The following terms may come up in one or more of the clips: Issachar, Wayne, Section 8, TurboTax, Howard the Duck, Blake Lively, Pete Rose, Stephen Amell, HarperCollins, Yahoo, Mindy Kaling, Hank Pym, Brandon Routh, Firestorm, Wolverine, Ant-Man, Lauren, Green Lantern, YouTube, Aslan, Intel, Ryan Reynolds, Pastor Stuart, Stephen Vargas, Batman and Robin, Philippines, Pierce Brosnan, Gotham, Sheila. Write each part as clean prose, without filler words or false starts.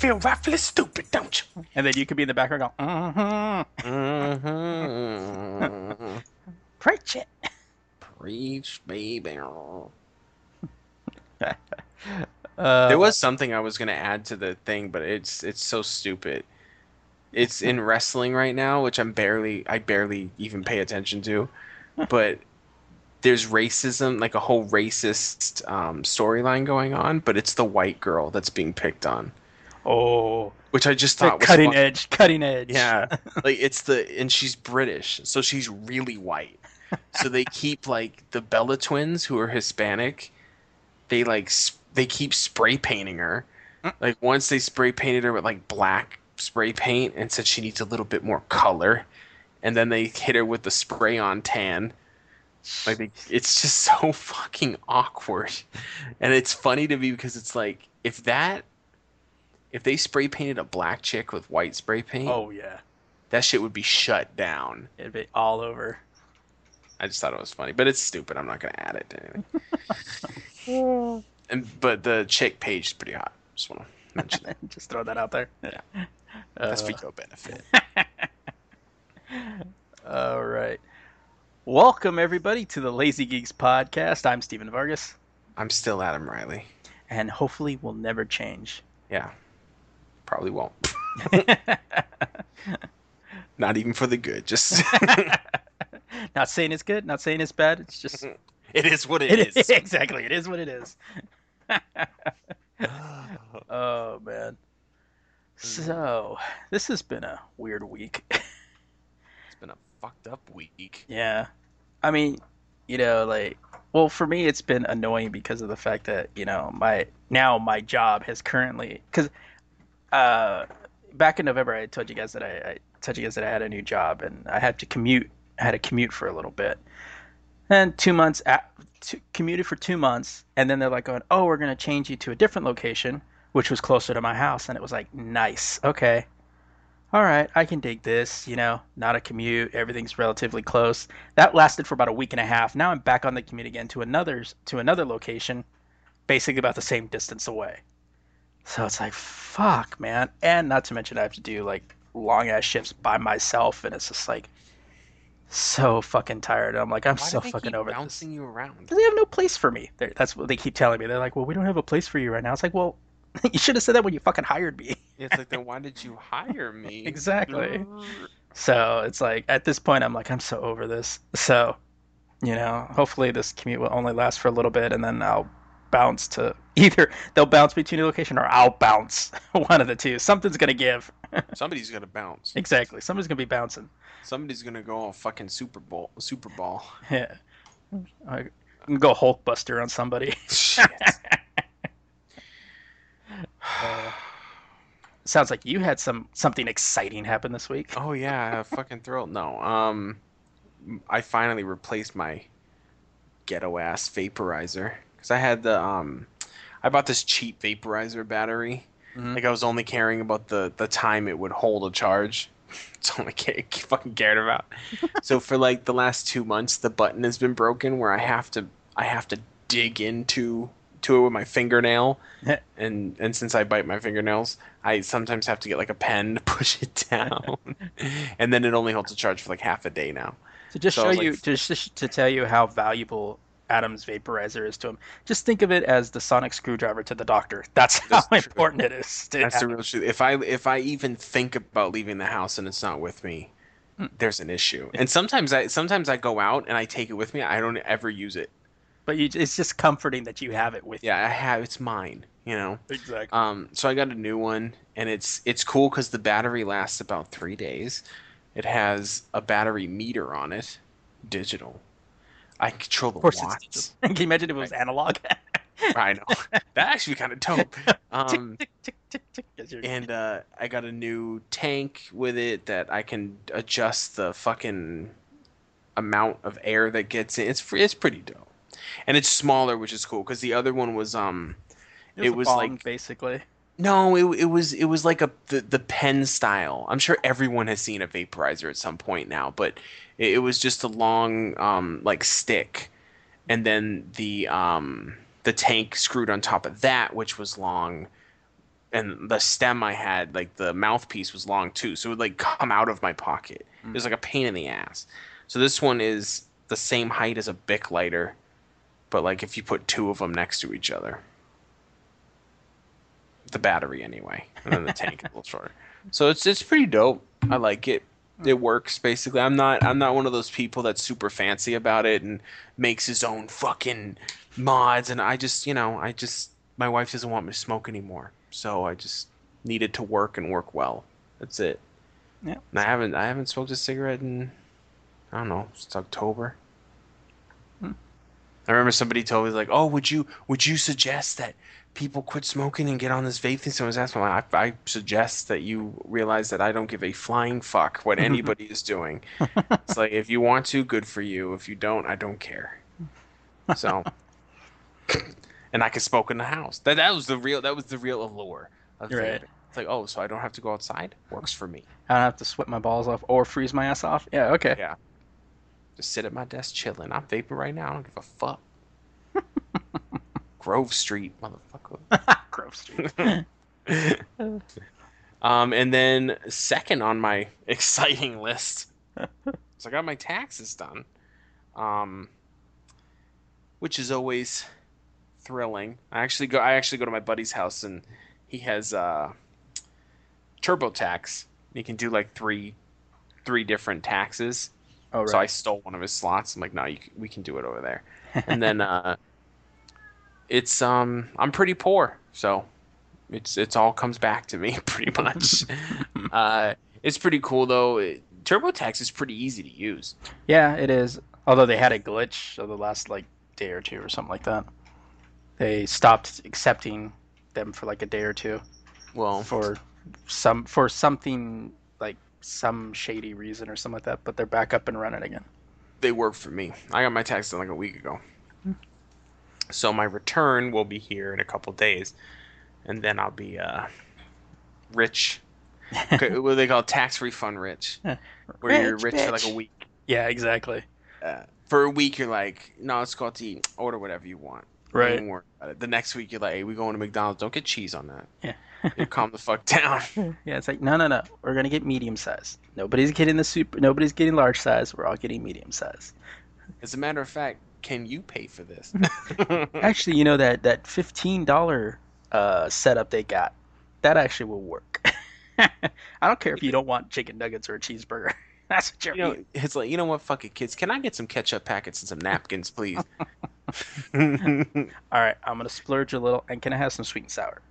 Feel rightfully stupid, don't you? And then you could be in the background going, Preach it. Preach, baby. There was something I was going to add to the thing, but it's so stupid. It's in wrestling right now, which I barely even pay attention to. But there's racism, like a whole racist storyline going on, but it's the white girl that's being picked on. Oh, which I just thought was cutting edge. Yeah, like and she's British, so she's really white. So they keep like the Bella twins who are Hispanic. They they keep spray painting her. Like once they spray painted her with like black spray paint and said she needs a little bit more color, and then they hit her with the spray on tan. Like it's just so fucking awkward, and it's funny to me because it's like if they spray painted a black chick with white spray paint, oh yeah, that shit would be shut down. It'd be all over. I just thought it was funny, but it's stupid. I'm not gonna add it to anything. Yeah. But the chick page is pretty hot. Just want to mention that. Just throw that out there. Yeah, that's for your benefit. All right, welcome everybody to the Lazy Geeks podcast. I'm Stephen Vargas. I'm still Adam Riley, and hopefully we'll never change. Yeah. Probably won't. Not even for the good. Just not saying it's good, not saying it's bad. It's just it is what it is. Exactly. It is what it is. Oh man. So this has been a weird week. It's been a fucked up week. Yeah. I mean, well, for me, it's been annoying because of the fact that, my job has currently, because back in November, I told you guys that I had a new job and I had to commute. I had to commute for a little bit, and commuted for 2 months, and then they're like going, "Oh, we're gonna change you to a different location," which was closer to my house, and it was like, "Nice, okay, all right, I can dig this. Not a commute. Everything's relatively close." That lasted for about a week and a half. Now I'm back on the commute again to another location, basically about the same distance away. So it's like, fuck, man. And not to mention I have to do like long ass shifts by myself, and it's just like so fucking tired. I'm like, I'm so fucking over this. Why do they keep bouncing you around? Because they have no place for me. That's what they keep telling me. They're like, "Well, we don't have a place for you right now." It's like, well, you should have said that when you fucking hired me. It's like, then why did you hire me? Exactly. So it's like at this point I'm like, I'm so over this. So, hopefully this commute will only last for a little bit, and then I'll bounce to either they'll bounce me to a new location, or I'll bounce. One of the two. Something's gonna give. Somebody's gonna bounce. Exactly. Somebody's gonna be bouncing. Somebody's gonna go on fucking Super Bowl. Yeah. I'm gonna go Hulkbuster on somebody. Shit. Sounds like you had something exciting happen this week. Oh yeah, fucking thrilled. No, I finally replaced my ghetto ass vaporizer, because I had the I bought this cheap vaporizer battery. Mm-hmm. Like I was only caring about the time it would hold a charge. It's all I fucking cared about. So for like the last 2 months, the button has been broken where I have to dig into it with my fingernail, and since I bite my fingernails, I sometimes have to get like a pen to push it down, and then it only holds a charge for like half a day now. So to tell you how valuable Atom's vaporizer is to him, just think of it as the sonic screwdriver to the doctor. That's how important it is. That's the real truth. If I even think about leaving the house and it's not with me, there's an issue. And sometimes I go out and I take it with me. I don't ever use it. But it's just comforting that you have it with you. Yeah, I have. It's mine, you know. Exactly. So I got a new one, and it's cool because the battery lasts about 3 days. It has a battery meter on it, digital. I control the watts. Can you imagine if it was analog? I know. That actually kind of dope. And I got a new tank with it that I can adjust the fucking amount of air that gets in. It's pretty dope. And it's smaller, which is cool, because the other one was it was a bong, like basically. No, it was like the pen style. I'm sure everyone has seen a vaporizer at some point now, but it was just a long like stick, and then the tank screwed on top of that, which was long, and the stem I had, like the mouthpiece, was long too, so it would like come out of my pocket. Mm. It was like a pain in the ass. So this one is the same height as a Bic lighter, but like if you put two of them next to each other, the battery anyway, and then the tank is a little shorter. So it's pretty dope. I like it. It works basically. I'm not one of those people that's super fancy about it and makes his own fucking mods. And I just my wife doesn't want me to smoke anymore, so I just need it to work and work well. That's it. Yeah. And I haven't smoked a cigarette in, I don't know, it's October. I remember somebody told me, like, oh, would you suggest that people quit smoking and get on this vape thing? Someone was asking me, I suggest that you realize that I don't give a flying fuck what anybody is doing. It's like, if you want to, good for you. If you don't, I don't care. So, and I could smoke in the house. That was the real allure of vaping. Right. It's like, oh, so I don't have to go outside? Works for me. I don't have to sweat my balls off or freeze my ass off? Yeah, okay. Yeah. Just sit at my desk chilling. I'm vaping right now. I don't give a fuck. Grove Street, motherfucker. Grove Street. And then second on my exciting list, so I got my taxes done, which is always thrilling. I actually go to my buddy's house, and he has TurboTax. You can do like three different taxes. Oh, right. So I stole one of his slots. I'm like, no, we can do it over there. And then it's I'm pretty poor, so it's all comes back to me pretty much. It's pretty cool though. TurboTax is pretty easy to use. Yeah, it is. Although they had a glitch of the last like day or two or something like that. They stopped accepting them for like a day or two. Well, for something like, some shady reason or something like that, but they're back up and running again. They work for me. I got my tax done like a week ago. Mm-hmm. So my return will be here in a couple days, and then I'll be rich. Okay, what do they call it? Tax refund rich? Where you're rich bitch. For like a week. Yeah, exactly. For a week you're like, no, let's go out to eat. Order whatever you want. Right. Don't worry about it. The next week you're like, hey, we're going to McDonald's. Don't get cheese on that. Yeah. You calm the fuck down. Yeah, it's like, no. We're going to get medium size. Nobody's getting the super. Nobody's getting large size. We're all getting medium size. As a matter of fact, can you pay for this? Actually, you know, that $15 setup they got, that actually will work. I don't care if you don't want chicken nuggets or a cheeseburger. That's what you're eating. It's like, you know what, fuck it, kids. Can I get some ketchup packets and some napkins, please? All right, I'm going to splurge a little. And can I have some sweet and sour?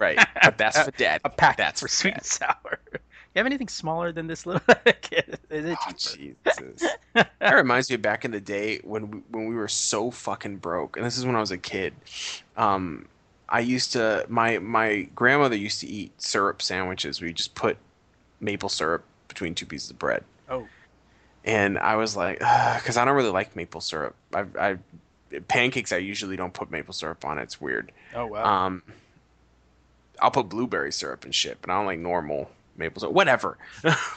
Right, but that's for dad. A pack that's for sweet and sour. You have anything smaller than this little kid? Is it cheaper? Jesus. That reminds me of back in the day when we were so fucking broke. And this is when I was a kid. I used to my grandmother used to eat syrup sandwiches. We just put maple syrup between two pieces of bread. Oh. And I was like, because I don't really like maple syrup. Pancakes, I usually don't put maple syrup on. It's weird. Oh, wow. I'll put blueberry syrup and shit, but I don't like normal maple syrup. Whatever.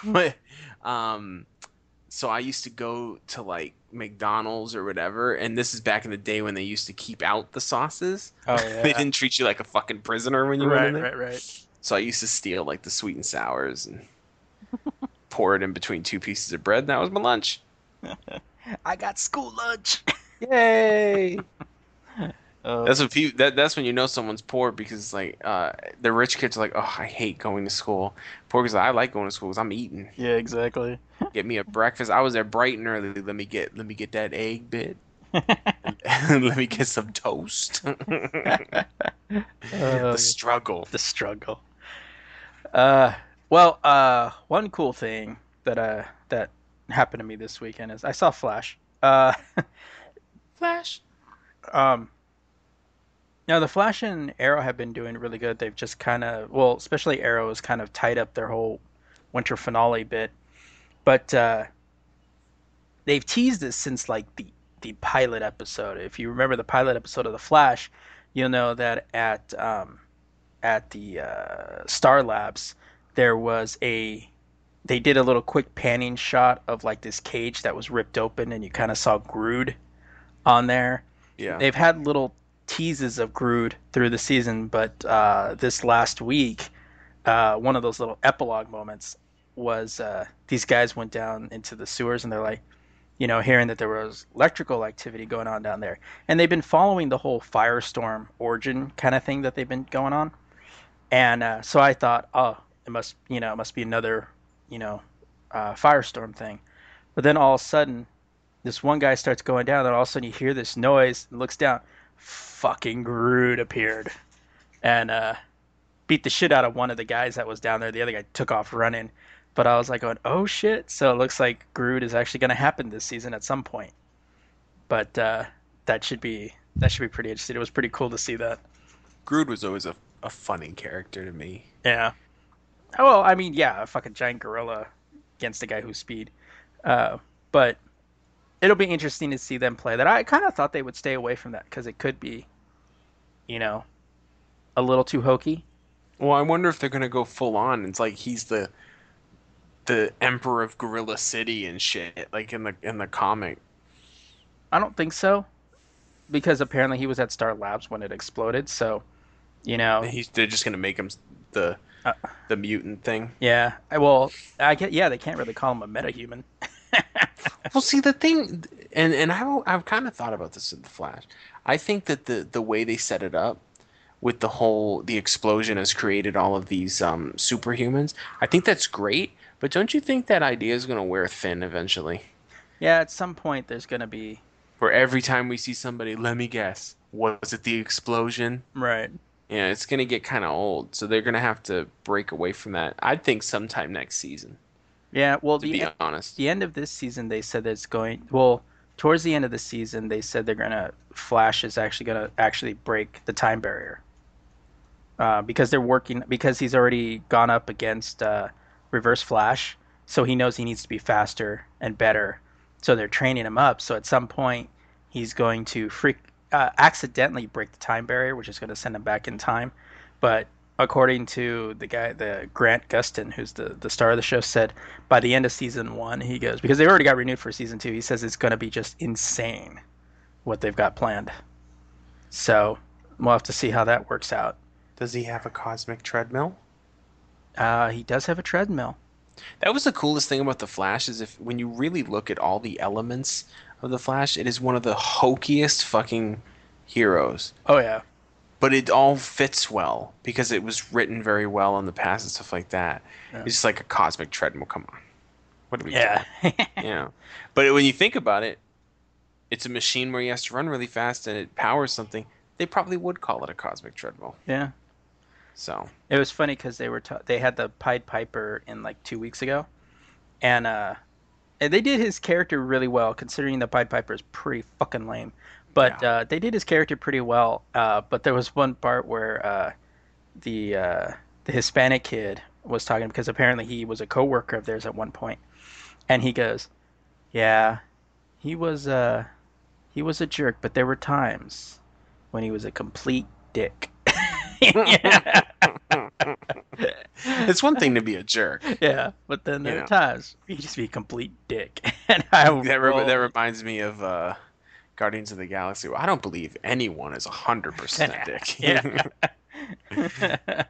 But, so I used to go to, like, McDonald's or whatever, and this is back in the day when they used to keep out the sauces. Oh, yeah. They didn't treat you like a fucking prisoner when you went in there. Right. So I used to steal, like, the sweet and sours and pour it in between two pieces of bread, and that was my lunch. I got school lunch. Yay! That's what people, that's when you know someone's poor, because it's like the rich kids are like, oh, I hate going to school. Poor kids, I like going to school because I'm eating. Yeah, exactly. Get me a breakfast. I was there bright and early. Let me get that egg bit. Let me get some toast. The struggle. One cool thing that happened to me this weekend is I saw Flash. Flash. Now, the Flash and Arrow have been doing really good. They've just kind of, well, especially Arrow has kind of tied up their whole winter finale bit. But they've teased this since, like, the pilot episode. If you remember the pilot episode of The Flash, you'll know that at the Star Labs, they did a little quick panning shot of, like, this cage that was ripped open, and you kind of saw Grodd on there. Yeah. They've had little teases of Grodd through the season, but this last week, one of those little epilogue moments was these guys went down into the sewers, and they're like, you know, hearing that there was electrical activity going on down there. And they've been following the whole Firestorm origin kind of thing that they've been going on. And so I thought, oh, it must be another, Firestorm thing. But then all of a sudden, this one guy starts going down, and all of a sudden you hear this noise and looks down. Fucking Grodd appeared and beat the shit out of one of the guys that was down there. The other guy took off running. But I was like going, oh, shit. So it looks like Grodd is actually going to happen this season at some point. But that should be pretty interesting. It was pretty cool to see that. Grodd was always a funny character to me. Yeah. Oh, well, I mean, yeah, a fucking giant gorilla against a guy who's speed. But it'll be interesting to see them play that. I kind of thought they would stay away from that because it could be, a little too hokey. Well, I wonder if they're going to go full on. It's like he's the emperor of Gorilla City and shit, like in the comic. I don't think so, because apparently he was at Star Labs when it exploded. So, they're just going to make him the mutant thing. Yeah. Well, I get. Yeah, they can't really call him a metahuman. Well, see, the thing, and I've kind of thought about this in The Flash. I think that the way they set it up with the explosion has created all of these superhumans. I think that's great, but don't you think that idea is going to wear thin eventually? Yeah, at some point there's going to be... Where every time we see somebody, let me guess, was it the explosion? Right. Yeah, it's going to get kind of old, so they're going to have to break away from that, I think, sometime next season. Yeah, well, the end of this season, they said that it's going... Well, towards the end of the season, they said they're going to... Flash is actually going to actually break the time barrier. Because they're working... Because he's already gone up against Reverse Flash, so he knows he needs to be faster and better. So they're training him up, so at some point, he's going to accidentally break the time barrier, which is going to send him back in time. But... According to the guy, the Grant Gustin, who's the star of the show, said by the end of season one, he goes, because they already got renewed for season two, he says it's going to be just insane what they've got planned. So we'll have to see how that works out. Does he have a cosmic treadmill? He does have a treadmill. That was the coolest thing about The Flash is if when you really look at all the elements of The Flash, it is one of the hokiest fucking heroes. Oh, yeah. But it all fits well because it was written very well in the past and stuff like that. Yeah. It's just like a cosmic treadmill. Come on. What are we doing? Yeah. But when you think about it, it's a machine where he has to run really fast and it powers something. They probably would call it a cosmic treadmill. Yeah. So. It was funny because they had the Pied Piper in like 2 weeks ago. And they did his character really well considering the Pied Piper is pretty fucking lame. But they did his character pretty well. But there was one part where the Hispanic kid was talking because apparently he was a coworker of theirs at one point, and he goes, Yeah, he was a jerk, but there were times when he was a complete dick. Yeah. It's one thing to be a jerk. Yeah, but then there are times you just be a complete dick. And that reminds me of Guardians of the Galaxy. Well, I don't believe anyone is 100% a dick. Yeah.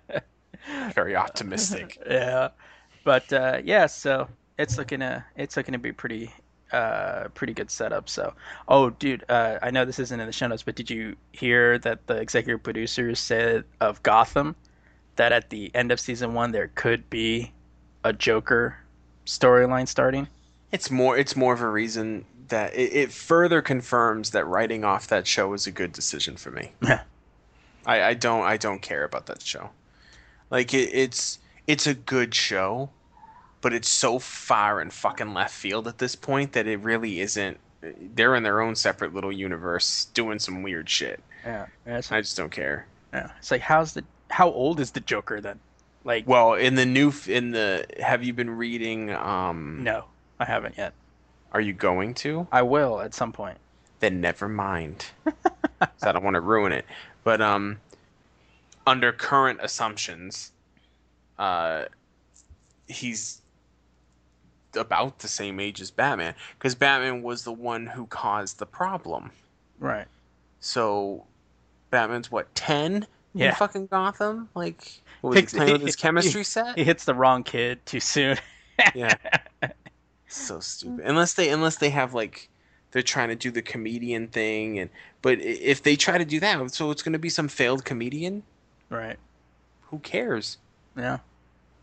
Very optimistic. Yeah, but so it's looking to be pretty good setup. So, I know this isn't in the show notes, but did you hear that the executive producers said of Gotham that at the end of season 1 there could be a Joker storyline starting? It's more of a reason that it further confirms that writing off that show was a good decision for me. Yeah. I don't care about that show. Like it's a good show, but it's so far in fucking left field at this point that it really isn't. They're in their own separate little universe doing some weird shit. Yeah, I just don't care. Yeah, it's like how old is the Joker then? Like, well, have you been reading? No, I haven't yet. Are you going to? I will at some point. Then never mind. 'Cause I don't want to ruin it, but under current assumptions, he's about the same age as Batman, because Batman was the one who caused the problem. Right. So Batman's, what, 10 in fucking Gotham? Like, what was he playing with his chemistry set? He hits the wrong kid too soon. Yeah. So stupid. Unless they have, like, they're trying to do the comedian thing, but if they try to do that, so it's going to be some failed comedian. Right. Who cares? Yeah.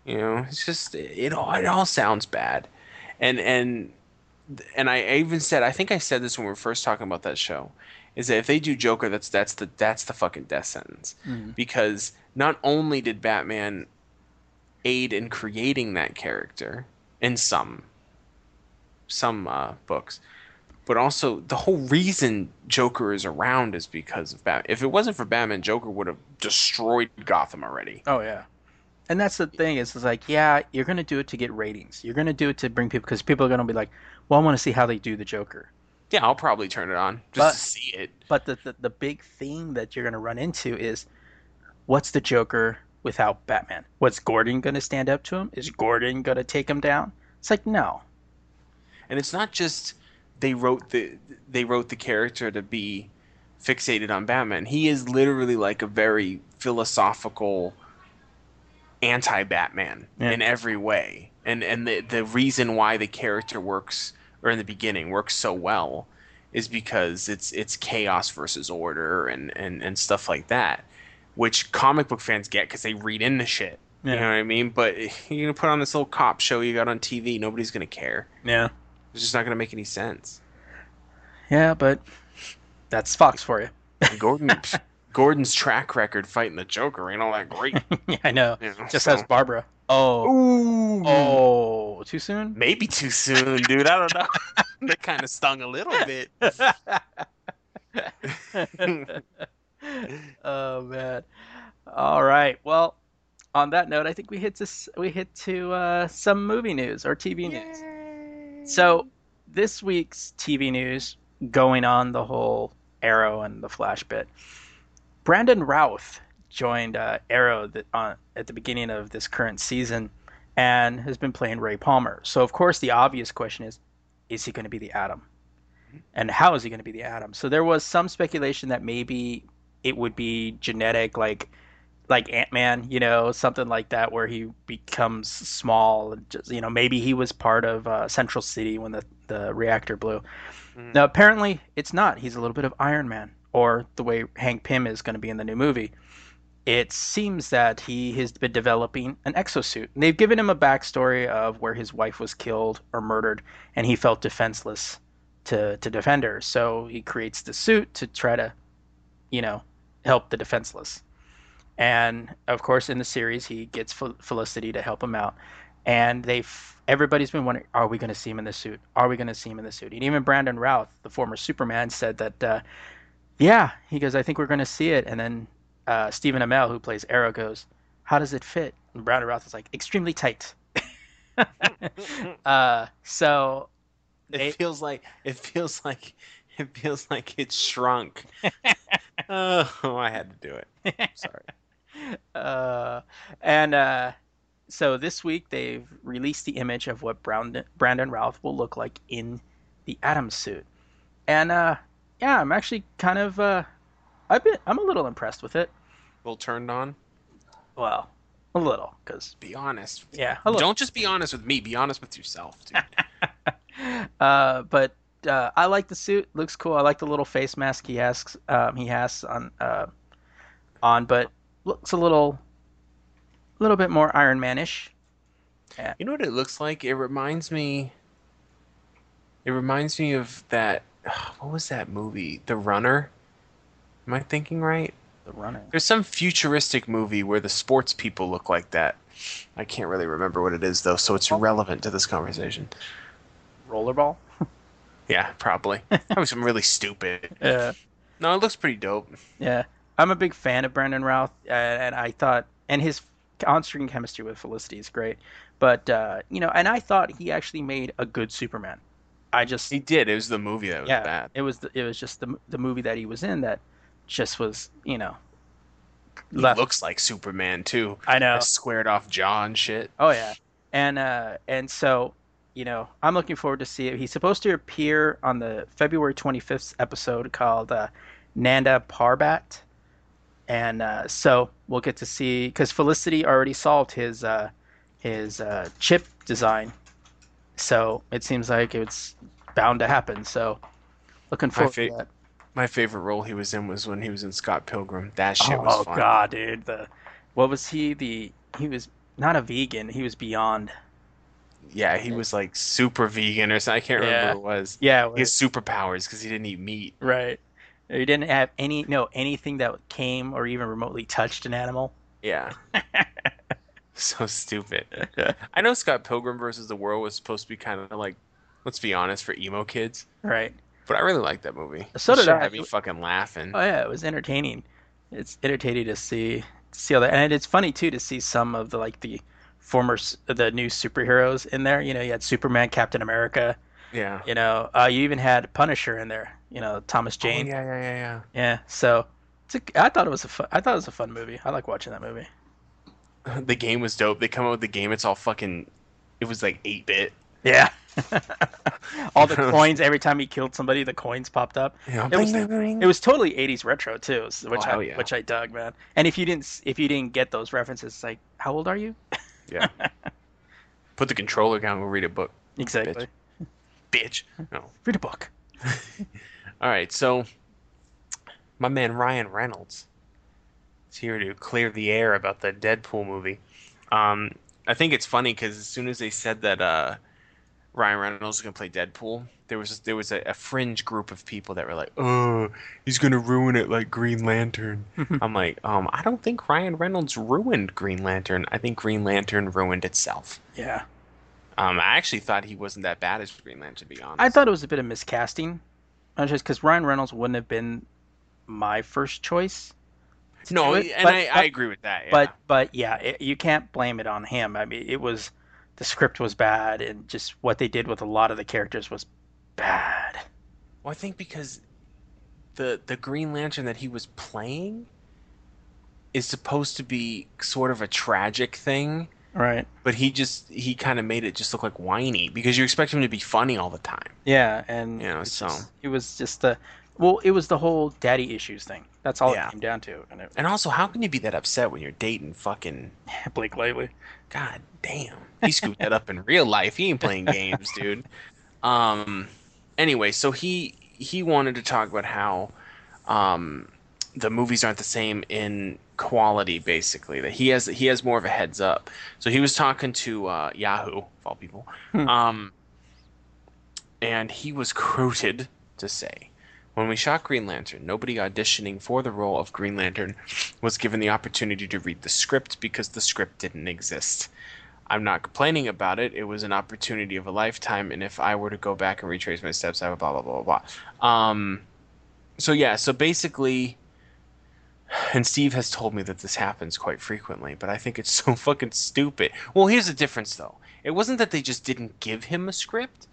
You know, it's just it all sounds bad. And I even said, I think I said this when we were first talking about that show, is that if they do Joker, that's the fucking death sentence. Mm. Because not only did Batman aid in creating that character in some books, but also the whole reason Joker is around is because of Batman. If it wasn't for Batman, Joker would have destroyed Gotham already. Oh, yeah. And that's the thing. It's like, yeah, you're going to do it to get ratings. You're going to do it to bring people, because people are going to be like, well, I want to see how they do the Joker. Yeah, I'll probably turn it on to see it. But the big theme that you're going to run into is, what's the Joker without Batman? What's Gordon going to stand up to him? Is Gordon going to take him down? It's like, no. And it's not just... They wrote the character to be fixated on Batman. He is literally like a very philosophical anti-Batman in every way. And the reason why the character works so well is because it's chaos versus order and stuff like that, which comic book fans get because they read into shit. Yeah. You know what I mean? But you're gonna put on this little cop show you got on TV, nobody's gonna care. Yeah. It's just not going to make any sense. Yeah, but that's Fox for you. Gordon's track record fighting the Joker ain't all that great. Yeah, I know. You know, just so. As Barbara. Oh. Ooh. Oh, too soon? Maybe too soon, dude. I don't know. That kind of stung a little bit. Oh, man. All right. Well, on that note, I think we hit to some movie news or TV news. So this week's TV news, going on the whole Arrow and the Flash bit, Brandon Routh joined Arrow at the beginning of this current season and has been playing Ray Palmer. So, of course, the obvious question is he going to be the Atom? And how is he going to be the Atom? So there was some speculation that maybe it would be genetic, like Ant-Man, you know, something like that, where he becomes small. And just, you know, maybe he was part of Central City when the reactor blew. Mm. Now, apparently, it's not. He's a little bit of Iron Man, or the way Hank Pym is going to be in the new movie. It seems that he has been developing an exosuit. And they've given him a backstory of where his wife was killed or murdered, and he felt defenseless to defend her. So he creates the suit to try to, you know, help the defenseless. And, of course, in the series, he gets Felicity to help him out. And everybody's been wondering, are we going to see him in the suit? Are we going to see him in the suit? And even Brandon Routh, the former Superman, said that, he goes, I think we're going to see it. And then Stephen Amell, who plays Arrow, goes, how does it fit? And Brandon Routh is like, extremely tight. So It feels like it shrunk. Oh, I had to do it. I'm sorry. So this week they've released the image of what Brandon Routh will look like in the Atom suit, and I'm actually kind of I'm a little impressed with it. A little turned on. Well, a little, because be honest. Yeah, a little. Don't just be honest with me. Be honest with yourself, dude. But I like the suit. Looks cool. I like the little face mask he has on, but looks a little bit more Iron Man-ish. Yeah. You know what it looks like? It reminds me of that. What was that movie? The Runner. Am I thinking right? The Runner. There's some futuristic movie where the sports people look like that. I can't really remember what it is though, so it's relevant to this conversation. Rollerball? Yeah, probably. That was really stupid. Yeah. No, it looks pretty dope. Yeah, I'm a big fan of Brandon Routh, and his on-screen chemistry with Felicity is great. But and I thought he actually made a good Superman. He did. It was the movie that was bad. It was just the movie that he was in that just was, He looks like Superman too. I know. Squared off jaw and shit. Oh yeah. And so, I'm looking forward to see it. He's supposed to appear on the February 25th episode called Nanda Parbat. And so we'll get to see, because Felicity already solved his chip design, so it seems like it's bound to happen. So looking forward to that. My favorite role he was in was when he was in Scott Pilgrim. That shit was fun. Oh god, dude! What was he? He was not a vegan. He was beyond. Yeah, he was like super vegan or something. I can't remember what it was. Yeah, it was. He has superpowers because he didn't eat meat. Right. He didn't have anything that came or even remotely touched an animal. Yeah. So stupid. I know Scott Pilgrim versus the World was supposed to be kind of like, let's be honest, for emo kids. Right. But I really liked that movie. So did I. Had me fucking laughing. Oh yeah, it was entertaining. It's entertaining to see all that, and it's funny too to see some of the the new superheroes in there. You had Superman, Captain America. Yeah. You even had Punisher in there. Thomas Jane. Oh, yeah. So I thought it was a fun movie. I like watching that movie. The game was dope. They come out with the game. It's all fucking. It was like 8-bit. Yeah. All the coins. Every time he killed somebody, the coins popped up. Yeah, it was totally 80s retro too, which I dug, man. And if you didn't get those references, it's like, how old are you? Yeah. Put the controller down. We'll read a book. Exactly. Bitch. No. Read a book. All right, so my man Ryan Reynolds is here to clear the air about the Deadpool movie. I think it's funny because as soon as they said that Ryan Reynolds is going to play Deadpool, there was a fringe group of people that were like, oh, he's going to ruin it like Green Lantern. I'm like, I don't think Ryan Reynolds ruined Green Lantern. I think Green Lantern ruined itself. Yeah. I actually thought he wasn't that bad as Green Lantern, to be honest. I thought it was a bit of miscasting, just because Ryan Reynolds wouldn't have been my first choice. No, I agree with that. Yeah. But yeah, you can't blame it on him. I mean, the script was bad, and just what they did with a lot of the characters was bad. Well, I think because the Green Lantern that he was playing is supposed to be sort of a tragic thing. Right. But he kind of made it just look like whiny because you expect him to be funny all the time. Yeah, and it was the whole daddy issues thing. That's all it came down to. And also, how can you be that upset when you're dating fucking Blake Lively? God damn. He scooped that up in real life. He ain't playing games, dude. Anyway, so he wanted to talk about how the movies aren't the same in quality, basically, that he has more of a heads up. So he was talking to Yahoo, of all people, and he was quoted to say, when we shot Green Lantern, nobody auditioning for the role of Green Lantern was given the opportunity to read the script because the script didn't exist. I'm not complaining about it. It was an opportunity of a lifetime, and if I were to go back and retrace my steps, I would blah, blah, blah, blah, blah. So basically... And Steve has told me that this happens quite frequently, but I think it's so fucking stupid. Well, here's the difference, though. It wasn't that they just didn't give him a script.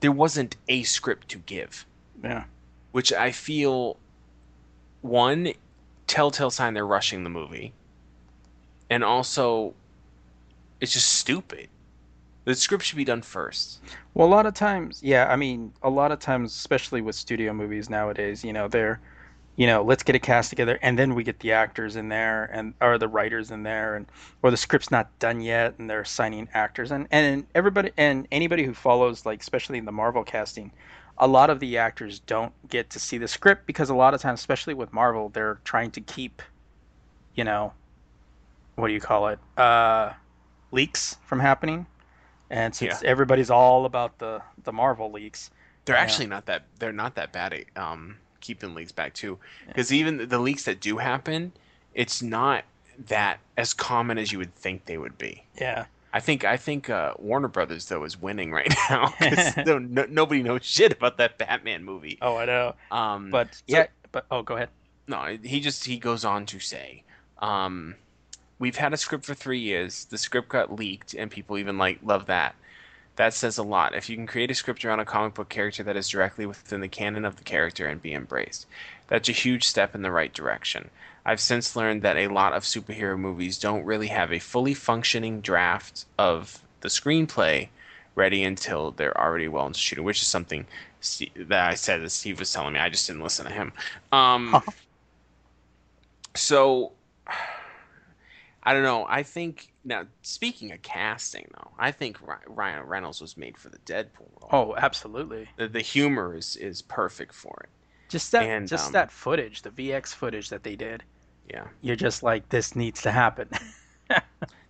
there wasn't a script to give. Yeah. Which I feel, one, telltale sign they're rushing the movie. And also, it's just stupid. The script should be done first. Well, a lot of times, yeah, I mean, a lot of times, especially with studio movies nowadays, you know, they're, you know, let's get a cast together, and then we get the actors in there, and or the writers in there, and or the script's not done yet, and they're signing actors, and everybody and anybody who follows, like especially in the Marvel casting, a lot of the actors don't get to see the script because a lot of times, especially with Marvel, they're trying to keep, you know, what do you call it, leaks from happening. And since everybody's all about the Marvel leaks, they're actually not that they're not that bad at keeping leaks back too, because even the leaks that do happen, it's not that as common as you would think they would be. Yeah, I think Warner Brothers though is winning right now because nobody knows shit about that Batman movie. Oh, I know. But go ahead. No, he goes on to say. We've had a script for 3 years. The script got leaked, and people even love that. That says a lot. If you can create a script around a comic book character that is directly within the canon of the character and be embraced, that's a huge step in the right direction. I've since learned that a lot of superhero movies don't really have a fully functioning draft of the screenplay ready until they're already well into shooting, which is something that I said that Steve was telling me. I just didn't listen to him. So... I don't know. I think now, speaking of casting, though, I think Ryan Reynolds was made for the Deadpool role. Oh, absolutely. The humor is perfect for it. That footage, the VX footage that they did. Yeah. You're just like, this needs to happen.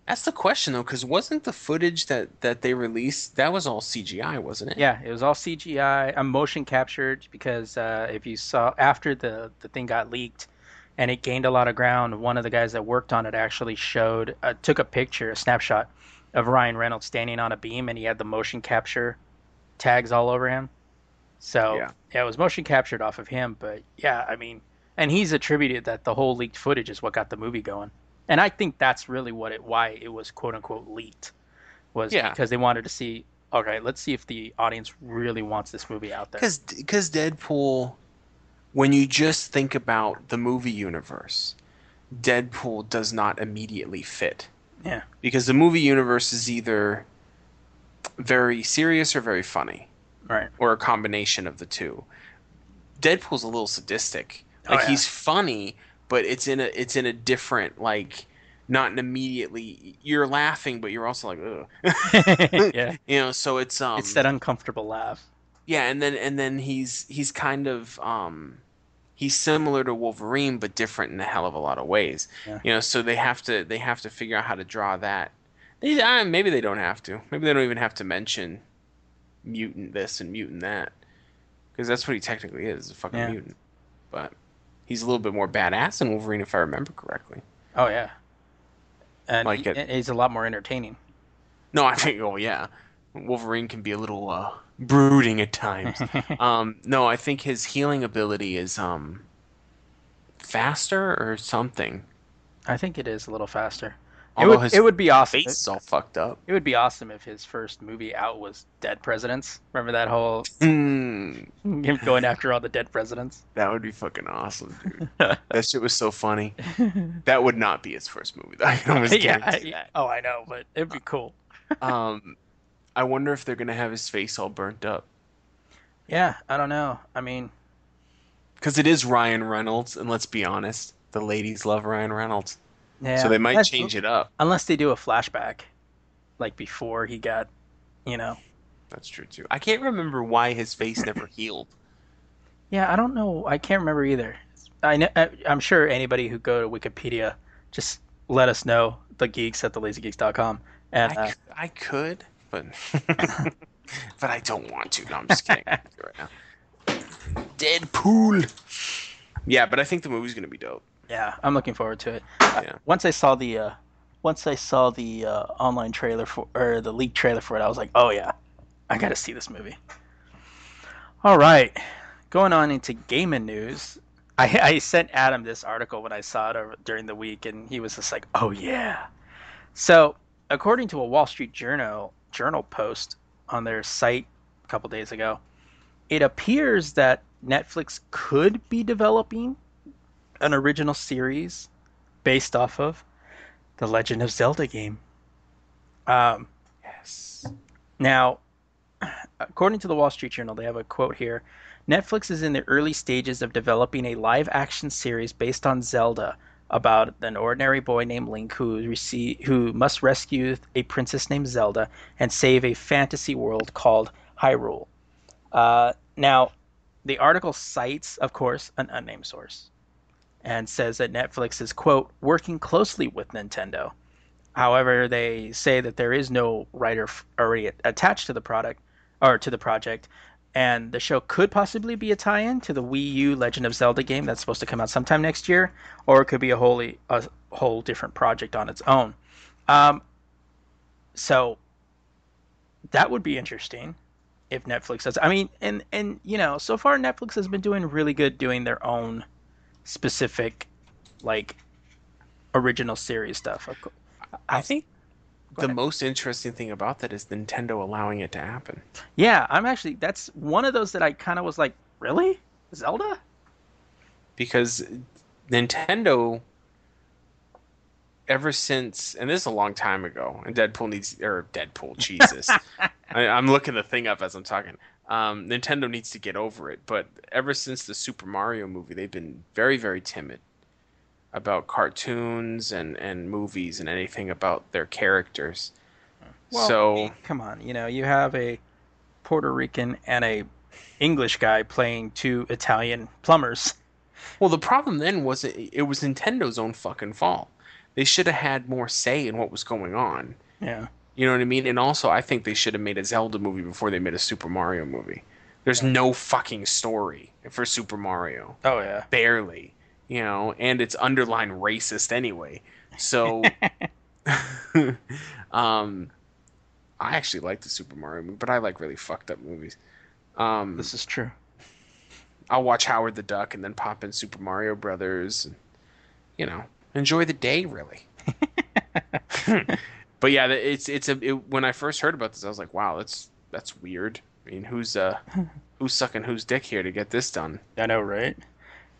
That's the question, though, because wasn't the footage that they released, that was all CGI, wasn't it? Yeah, it was all CGI. I'm motion captured because if you saw after the thing got leaked. And it gained a lot of ground. One of the guys that worked on it actually took a picture, a snapshot of Ryan Reynolds standing on a beam, and he had the motion capture tags all over him. So it was motion captured off of him. But yeah, I mean, and he's attributed that the whole leaked footage is what got the movie going. And I think that's really why it was quote unquote leaked was because they wanted to see, okay, let's see if the audience really wants this movie out there. Because Deadpool. When you just think about the movie universe, Deadpool does not immediately fit. Yeah. Because the movie universe is either very serious or very funny. Right. Or a combination of the two. Deadpool's a little sadistic. Like he's funny, but it's in a different, like, not an immediately you're laughing, but you're also like, ugh. Yeah. You know, so it's that uncomfortable laugh. Yeah, and then he's kind of he's similar to Wolverine but different in a hell of a lot of ways. Yeah. You know, so they have to figure out how to draw that. Maybe they don't have to. Maybe they don't even have to mention mutant this and mutant that, because that's what he technically is—a fucking mutant. But he's a little bit more badass than Wolverine, if I remember correctly. Oh yeah, and he's a lot more entertaining. No, I think Wolverine can be a little brooding at times. No, I think his healing ability is faster or something. I think it is a little faster. It would be awesome. Face is all fucked up. It would be awesome if his first movie out was Dead Presidents. Remember that whole him going after all the dead presidents? That would be fucking awesome, dude. That shit was so funny. That would not be his first movie, though. Oh, I know, but it'd be cool. I wonder if they're going to have his face all burnt up. Yeah, I don't know. I mean... because it is Ryan Reynolds, and let's be honest, the ladies love Ryan Reynolds. Yeah, so they might change it up. Unless they do a flashback, like before he got, you know... That's true, too. I can't remember why his face never healed. Yeah, I don't know. I can't remember either. I'm sure anybody who go to Wikipedia, just let us know, the geeks at thelazygeeks.com. And, I could... But I don't want to. No, I'm just kidding right now. Deadpool. Yeah, but I think the movie's gonna be dope. Yeah, I'm looking forward to it. Yeah. Once I saw the online trailer for or the leaked trailer for it, I was like, oh yeah, I gotta see this movie. All right, going on into gaming news. I sent Adam this article when I saw it during the week, and he was just like, oh yeah. So according to a Wall Street Journal post on their site couple days ago, it appears that Netflix could be developing an original series based off of the Legend of Zelda game. Yes. Now, according to the Wall Street Journal, they have a quote here. Netflix is in the early stages of developing a live-action series based on Zelda about an ordinary boy named Link who must rescue a princess named Zelda and save a fantasy world called Hyrule. Now, the article cites, of course, an unnamed source and says that Netflix is, quote, working closely with Nintendo. However, they say that there is no writer already attached to the product or to the project, and the show could possibly be a tie-in to the Wii U Legend of Zelda game that's supposed to come out sometime next year, or it could be a whole different project on its own. So that would be interesting if Netflix does. I mean, and you know, so far Netflix has been doing really good doing their own specific, like, original series stuff. I think the most interesting thing about that is Nintendo allowing it to happen. Yeah, that's one of those that I kind of was like, really? Zelda? Because Nintendo, ever since, and this is a long time ago, and Deadpool, Jesus. I'm looking the thing up as I'm talking. Nintendo needs to get over it, but ever since the Super Mario movie, they've been very, very timid about cartoons and movies and anything about their characters. Well, so come on, you know, you have a Puerto Rican and a English guy playing two Italian plumbers. Well, the problem then was it was Nintendo's own fucking fault. They should have had more say in what was going on. Yeah. You know what I mean? And also, I think they should have made a Zelda movie before they made a Super Mario movie. There's no fucking story for Super Mario. Oh, yeah. Barely. You know, and it's underlined racist anyway. So, I actually like the Super Mario movie, but I like really fucked up movies. This is true. I'll watch Howard the Duck and then pop in Super Mario Brothers. And, you know, enjoy the day, really. But yeah, when I first heard about this, I was like, wow, that's weird. I mean, who's sucking whose dick here to get this done? I know, right?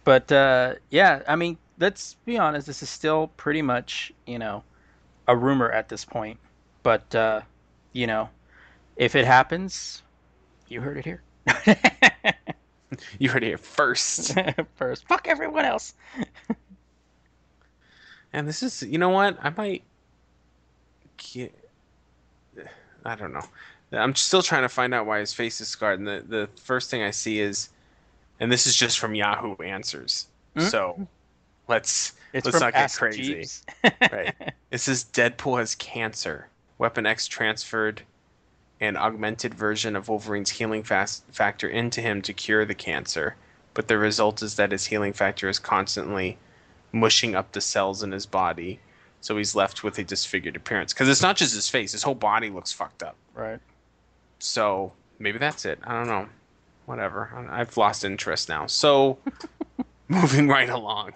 But, yeah, I mean, let's be honest. This is still pretty much, you know, a rumor at this point. But, you know, if it happens, you heard it here. You heard it here first. First. Fuck everyone else. And this is, you know what? I might get... I don't know. I'm still trying to find out why his face is scarred. And the first thing I see is... And this is just from Yahoo Answers. Mm-hmm. So let's not get crazy. Right. It says Deadpool has cancer. Weapon X transferred an augmented version of Wolverine's healing factor into him to cure the cancer. But the result is that his healing factor is constantly mushing up the cells in his body. So he's left with a disfigured appearance. Because it's not just his face. His whole body looks fucked up. Right. So maybe that's it. I don't know. Whatever. I've lost interest now. So, moving right along.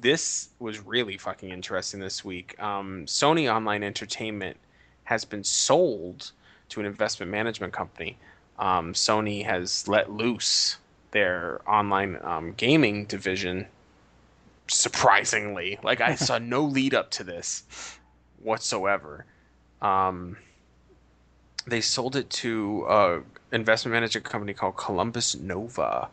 This was really fucking interesting this week. Sony Online Entertainment has been sold to an investment management company. Sony has let loose their online gaming division, surprisingly. Like, I saw no lead up to this whatsoever. They sold it to investment manager company called Columbus Nova.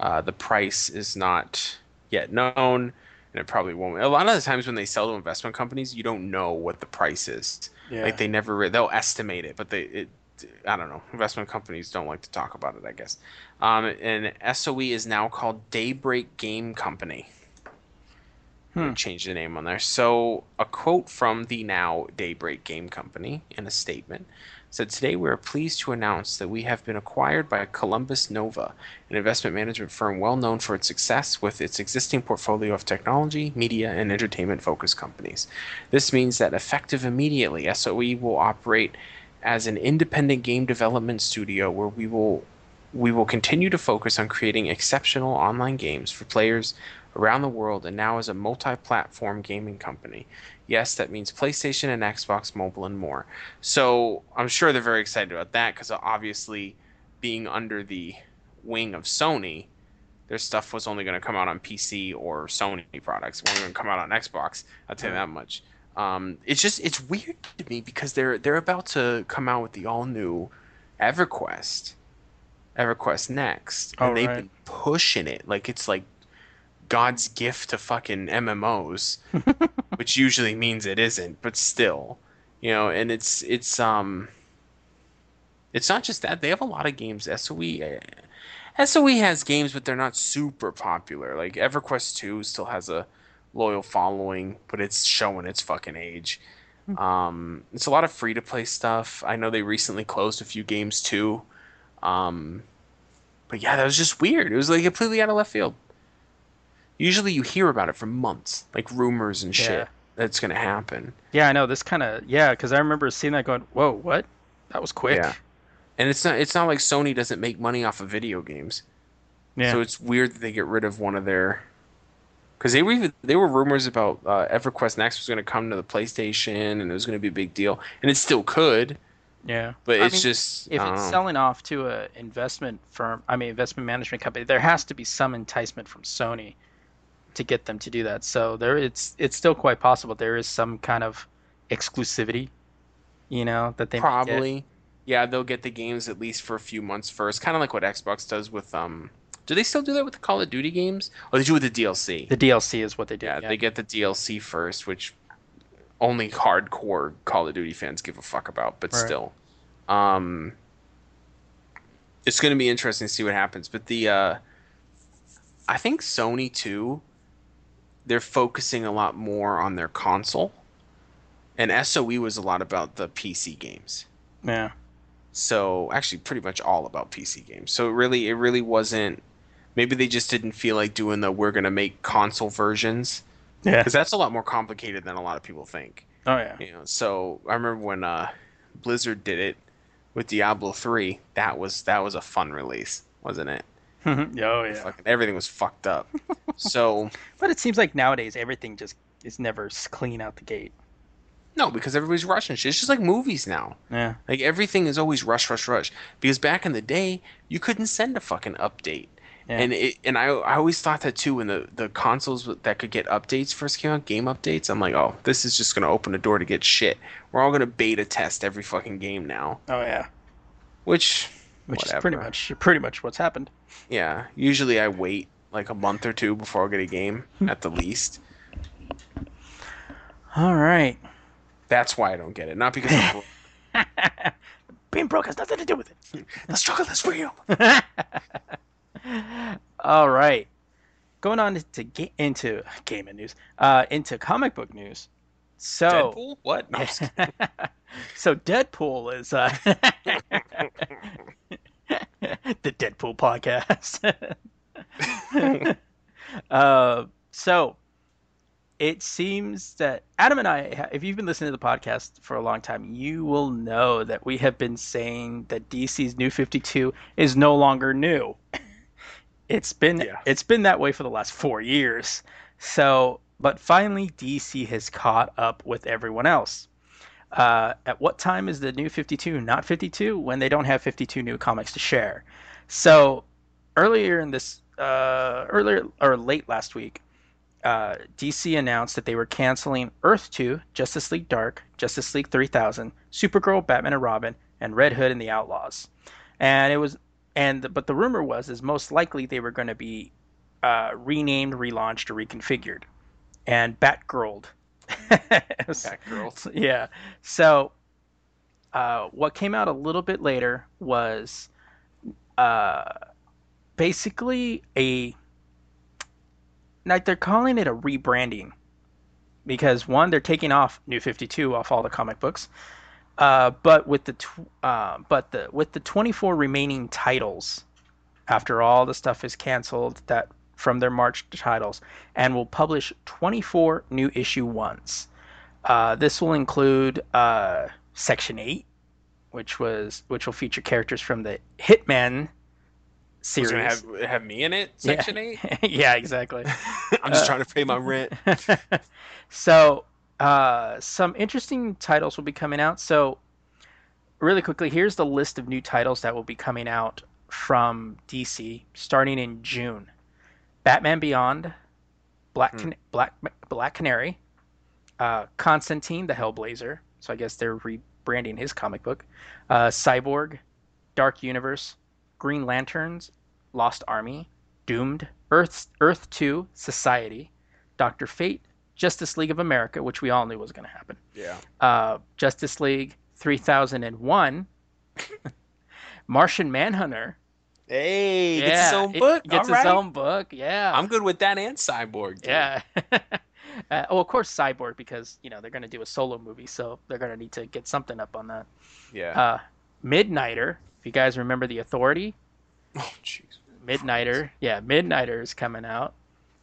The price is not yet known, and it probably won't. A lot of the times when they sell to investment companies, you don't know what the price is. Yeah. Like they never they'll estimate it, but I don't know. Investment companies don't like to talk about it, I guess. And SOE is now called Daybreak Game Company. Change the name on there. So a quote from the now Daybreak Game Company in a statement said, "Today we are pleased to announce that we have been acquired by Columbus Nova, an investment management firm well known for its success with its existing portfolio of technology, media, and entertainment-focused companies. This means that effective immediately, SOE will operate as an independent game development studio where we will continue to focus on creating exceptional online games for players around the world and now as a multi-platform gaming company. Yes, that means PlayStation and Xbox Mobile and more. So I'm sure they're very excited about that because obviously being under the wing of Sony, their stuff was only going to come out on PC or Sony products. It wasn't going to come out on Xbox. I'll tell you that much. It's just, it's weird to me because they're about to come out with the all new EverQuest Next. And they've been pushing it. Like, it's like God's gift to fucking MMOs, which usually means it isn't, but still, you know, and it's not just that. They have a lot of games. SOE has games, but they're not super popular. Like EverQuest 2 still has a loyal following, but it's showing its fucking age. It's a lot of free-to-play stuff. I know they recently closed a few games too. But yeah, that was just weird. It was like completely out of left field. Usually you hear about it for months, like rumors and shit that's going to happen. Yeah, I know. This kind of, because I remember seeing that going, whoa, what? That was quick. Yeah. And it's not like Sony doesn't make money off of video games. Yeah. So it's weird that they get rid of one of their... Because they were rumors about EverQuest Next was going to come to the PlayStation and it was going to be a big deal. And it still could. Yeah. But I mean, just... If it's selling off to an investment firm, I mean, investment management company, there has to be some enticement from Sony to get them to do that. So it's still quite possible there is some kind of exclusivity, you know, that they probably get. Yeah, they'll get the games at least for a few months first, kind of like what Xbox does with do they still do that with the Call of Duty games? Or they do with the DLC. The DLC is what they do. Yeah, they get the DLC first, which only hardcore Call of Duty fans give a fuck about, but still. It's going to be interesting to see what happens, but the I think Sony too, they're focusing a lot more on their console, and SOE was a lot about the PC games. Yeah. So actually, pretty much all about PC games. So it really wasn't. Maybe they just didn't feel like doing the we're gonna make console versions. Yeah. Because that's a lot more complicated than a lot of people think. Oh yeah. You know. So I remember when Blizzard did it with Diablo 3. That was a fun release, wasn't it? Oh yeah. Fucking everything was fucked up. So. But it seems like nowadays everything just is never clean out the gate. No, because everybody's rushing shit. It's just like movies now. Yeah. Like everything is always rush, rush, rush. Because back in the day, you couldn't send a fucking update. Yeah. And I always thought that too when the consoles that could get updates first came out, game updates. I'm like, oh, this is just gonna open a door to get shit. We're all gonna beta test every fucking game now. Oh yeah. Which whatever. Is pretty much what's happened. Yeah. Usually I wait like a month or two before I'll get a game at the least. All right. That's why I don't get it. Not because I'm broke. Being broke has nothing to do with it. The struggle is real. All right. Going on into gaming news, into comic book news. So Deadpool? What? No, I'm just kidding. So Deadpool is the Deadpool podcast. So it seems that Adam and I, if you've been listening to the podcast for a long time, you will know that we have been saying that DC's New 52 is no longer new. It's been that way for the last 4 years. So. But finally, DC has caught up with everyone else. At what time is the New 52 not 52? When they don't have 52 new comics to share. So earlier in this, late last week, DC announced that they were canceling Earth 2, Justice League Dark, Justice League 3000, Supergirl, Batman and Robin, and Red Hood and the Outlaws. And it was, but the rumor was most likely they were going to be renamed, relaunched, or reconfigured. And Batgirled. Batgirled. Yeah. So what came out a little bit later was basically like they're calling it a rebranding because one, they're taking off New 52 off all the comic books, but with the with the 24 remaining titles after all the stuff is canceled that. From their March titles, and will publish 24 new issue ones. This will include Section 8, which will feature characters from the Hitman series. It's gonna have me in it. Section 8. Yeah, exactly. I'm just trying to pay my rent. So Some interesting titles will be coming out. So really quickly, here's the list of new titles that will be coming out from DC starting in June. Batman Beyond, Black Canary, Constantine the Hellblazer, so I guess they're rebranding his comic book, Cyborg, Dark Universe, Green Lanterns, Lost Army, Doomed, Earth 2, Society, Dr. Fate, Justice League of America, which we all knew was going to happen. Yeah. Justice League 3001, Martian Manhunter. Hey, yeah, gets his own book. Yeah. I'm good with that, and Cyborg. Dude. Yeah. Oh, of course, Cyborg, because you know they're going to do a solo movie, so they're going to need to get something up on that. Yeah. Midnighter. If you guys remember The Authority. Oh, jeez. Midnighter. Yeah, Midnighter is coming out.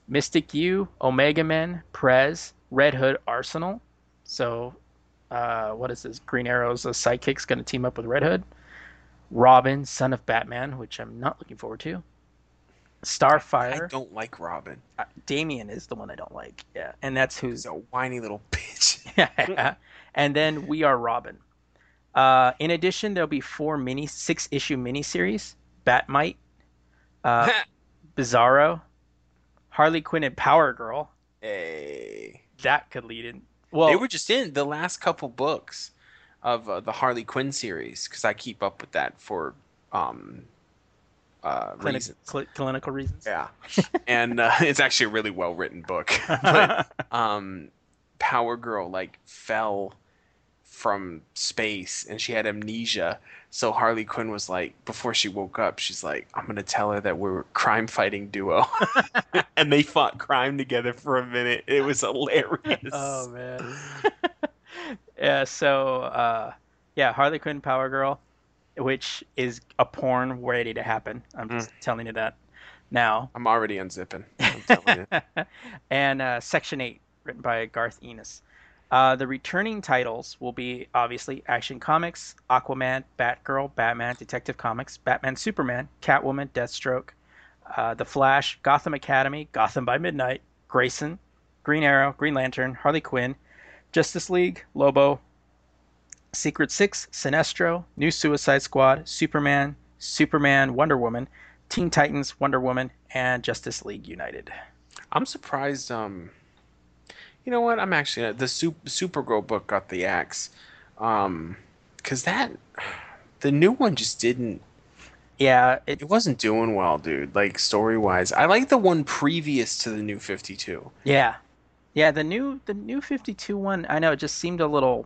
Mystic U, Omega Men, Prez, Red Hood, Arsenal. So, what is this? Green Arrow's sidekick's going to team up with Red Hood. Robin, Son of Batman, which I'm not looking forward to. Starfire. I don't like Robin. Damian is the one I don't like. Yeah, and that's who's a whiny little bitch. Yeah. And then We Are Robin. In addition, there'll be 6-issue miniseries. Batmite, Bizarro, Harley Quinn and Power Girl. Hey, that could lead in. Well, they were just in the last couple books of the Harley Quinn series, because I keep up with that for reasons. Clinical reasons. Yeah, and it's actually a really well written book. But Power Girl like fell from space and she had amnesia, so Harley Quinn was like, before she woke up, she's like, I'm gonna tell her that we're a crime fighting duo. And they fought crime together for a minute. It was hilarious. Oh man. Yeah, so yeah, Harley Quinn, Power Girl, which is a porn ready to happen. I'm just telling you that now. I'm already unzipping. I'm telling you. And Section 8, written by Garth Ennis. The returning titles will be, obviously, Action Comics, Aquaman, Batgirl, Batman, Detective Comics, Batman, Superman, Catwoman, Deathstroke, The Flash, Gotham Academy, Gotham by Midnight, Grayson, Green Arrow, Green Lantern, Harley Quinn, Justice League, Lobo, Secret Six, Sinestro, New Suicide Squad, Superman, Superman, Wonder Woman, Teen Titans, Wonder Woman, and Justice League United. I'm surprised... You know what? I'm actually the Supergirl book got the axe, cause the new one just didn't. Yeah, it wasn't doing well, dude. Like story wise, I like the one previous to the New 52. Yeah, yeah. The new 52 one. I know, it just seemed a little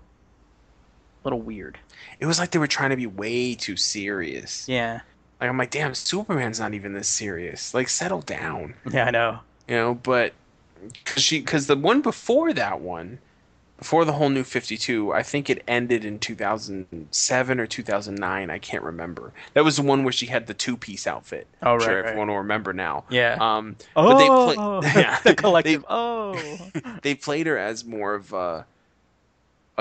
weird. It was like they were trying to be way too serious. Yeah. Like I'm like, damn, Superman's not even this serious. Like, settle down. Yeah, I know. You know, but. Because the one before that one, before the whole New 52, I think it ended in 2007 or 2009. I can't remember. That was the one where she had the two-piece outfit. Oh, I'm sure everyone will remember now. Yeah. But they the collective. They played her as more of a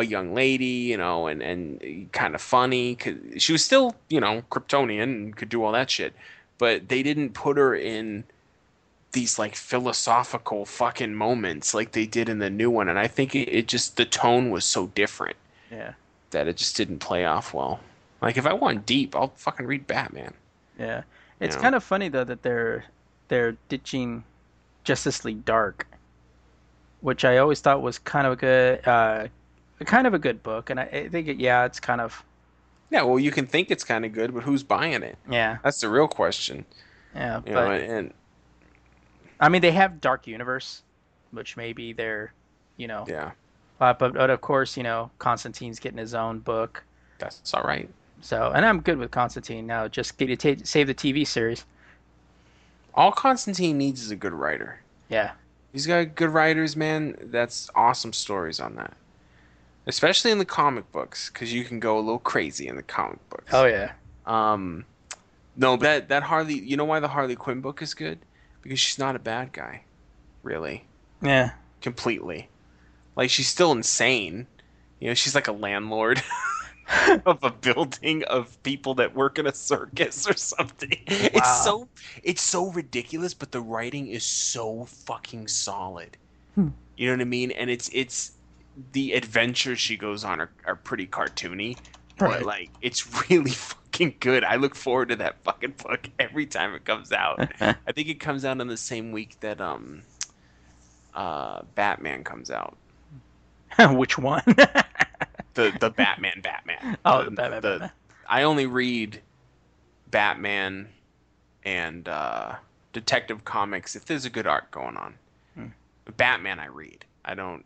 young lady, you know, and kind of funny. She was still, you know, Kryptonian and could do all that shit. But they didn't put her in... these like philosophical fucking moments like they did in the new one, and I think it just, the tone was so different, yeah, that it just didn't play off well. Like, if I want deep, I'll fucking read Batman. Yeah, it's kind of funny though that they're ditching Justice League Dark, which I always thought was kind of a good book, and I think it's kind of, yeah, well, you can think it's kind of good, but who's buying it? Yeah, that's the real question. Yeah, you know, and I mean, they have Dark Universe, which may be their, you know. Yeah. But of course, you know, Constantine's getting his own book. That's all right. So, and I'm good with Constantine now. Just get to save the TV series. All Constantine needs is a good writer. Yeah. He's got good writers, man. That's awesome stories on that. Especially in the comic books, because you can go a little crazy in the comic books. Oh, yeah. No, but that Harley, you know why the Harley Quinn book is good? Because she's not a bad guy, really. Yeah. Completely. Like, she's still insane. You know, she's like a landlord of a building of people that work in a circus or something. Wow. It's so ridiculous, but the writing is so fucking solid. You know what I mean? And it's the adventures she goes on are pretty cartoony. Right. But, like, it's really fucking good. I look forward to that fucking book every time it comes out. I think it comes out on the same week that Batman comes out. Which one? The Batman. Oh, the Batman. I only read Batman and Detective Comics if there's a good arc going on. Batman I read. I don't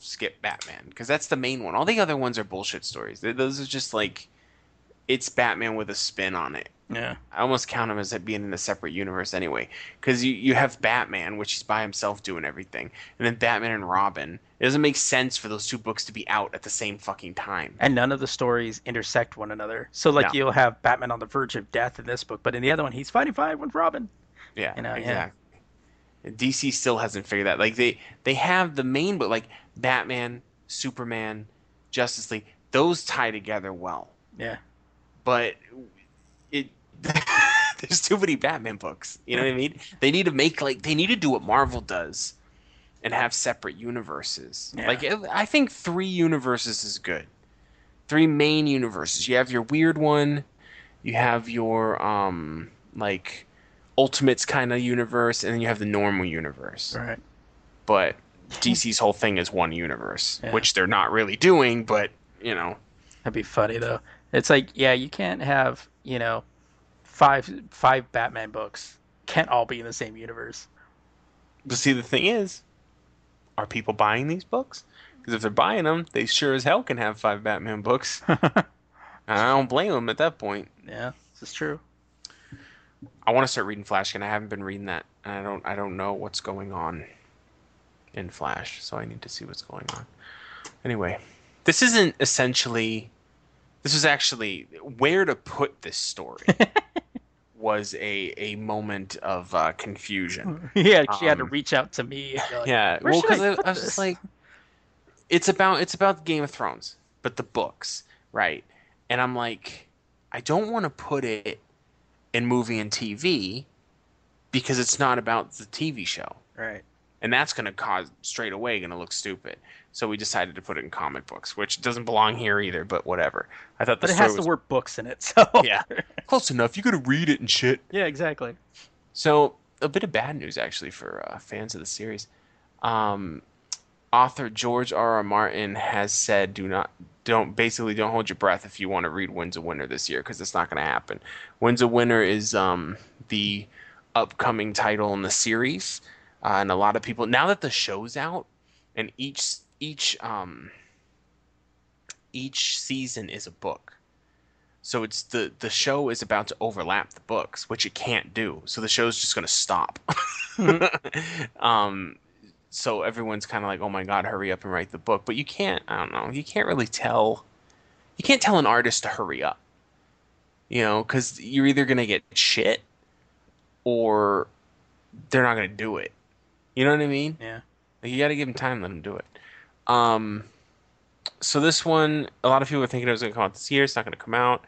skip Batman because that's the main one. All the other ones are bullshit stories. Those are just like, it's Batman with a spin on it. Yeah. I almost count him as being in a separate universe anyway, because you have Batman, which is by himself doing everything, and then Batman and Robin. It doesn't make sense for those two books to be out at the same fucking time. And none of the stories intersect one another. So like you'll have Batman on the verge of death in this book, but in the other one he's fighting fire with Robin. Yeah, you know, exactly. Yeah. DC still hasn't figured that. Like they have the main, but like Batman, Superman, Justice League, those tie together well. Yeah. But there's too many Batman books. You know what I mean? They need to make do what Marvel does, and have separate universes. Yeah. Like I think 3 universes is good. 3 main universes. You have your weird one. You have your Ultimates kind of universe, and then you have the normal universe. Right. But DC's whole thing is one universe, which they're not really doing, but, you know. That'd be funny, though. It's like, yeah, you can't have, you know, five Batman books. Can't all be in the same universe. But see, the thing is, are people buying these books? Because if they're buying them, they sure as hell can have 5 Batman books. And I don't blame them at that point. Yeah, this is true. I want to start reading Flash, and I haven't been reading that. And I don't know what's going on in Flash, so I need to see what's going on. Anyway, this was actually where to put this story was a moment of confusion. Yeah, she had to reach out to me. Like, yeah, well, because I was just like, it's about Game of Thrones, but the books, right? And I'm like, I don't want to put it in movie and TV because it's not about the TV show. Right. And that's going to straight away look stupid. So we decided to put it in comic books, which doesn't belong here either, but whatever. I thought it has the word books in it, so. Yeah. Close enough. You got to read it and shit. Yeah, exactly. So a bit of bad news, actually, for fans of the series. Author George R.R. Martin has said don't hold your breath if you want to read Wind's a Winner this year, because it's not going to happen. Wind's a Winner is the upcoming title in the series, and a lot of people, now that the show's out, and each season is a book, so it's the show is about to overlap the books, which it can't do, so the show's just going to stop. Mm-hmm. So everyone's kind of like, oh my God, hurry up and write the book. But you can't, I don't know, you can't tell an artist to hurry up, you know, because you're either going to get shit or they're not going to do it. You know what I mean? Yeah. Like, you got to give them time, let them do it. So this one, a lot of people were thinking it was going to come out this year. It's not going to come out.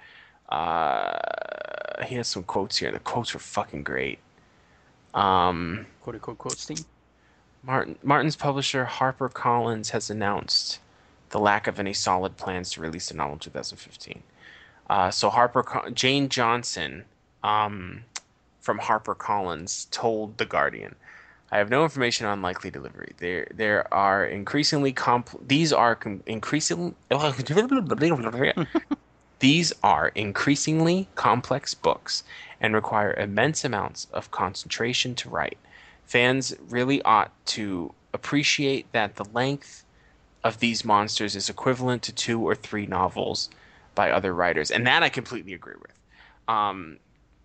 He has some quotes here. The quotes were fucking great. Quote Steve. Martin's publisher, HarperCollins, has announced the lack of any solid plans to release the novel in 2015. So Jane Johnson from HarperCollins told The Guardian, "I have no information on likely delivery. These are increasingly complex books and require immense amounts of concentration to write. Fans really ought to appreciate that the length of these monsters is equivalent to 2 or 3 novels by other writers." And that I completely agree with.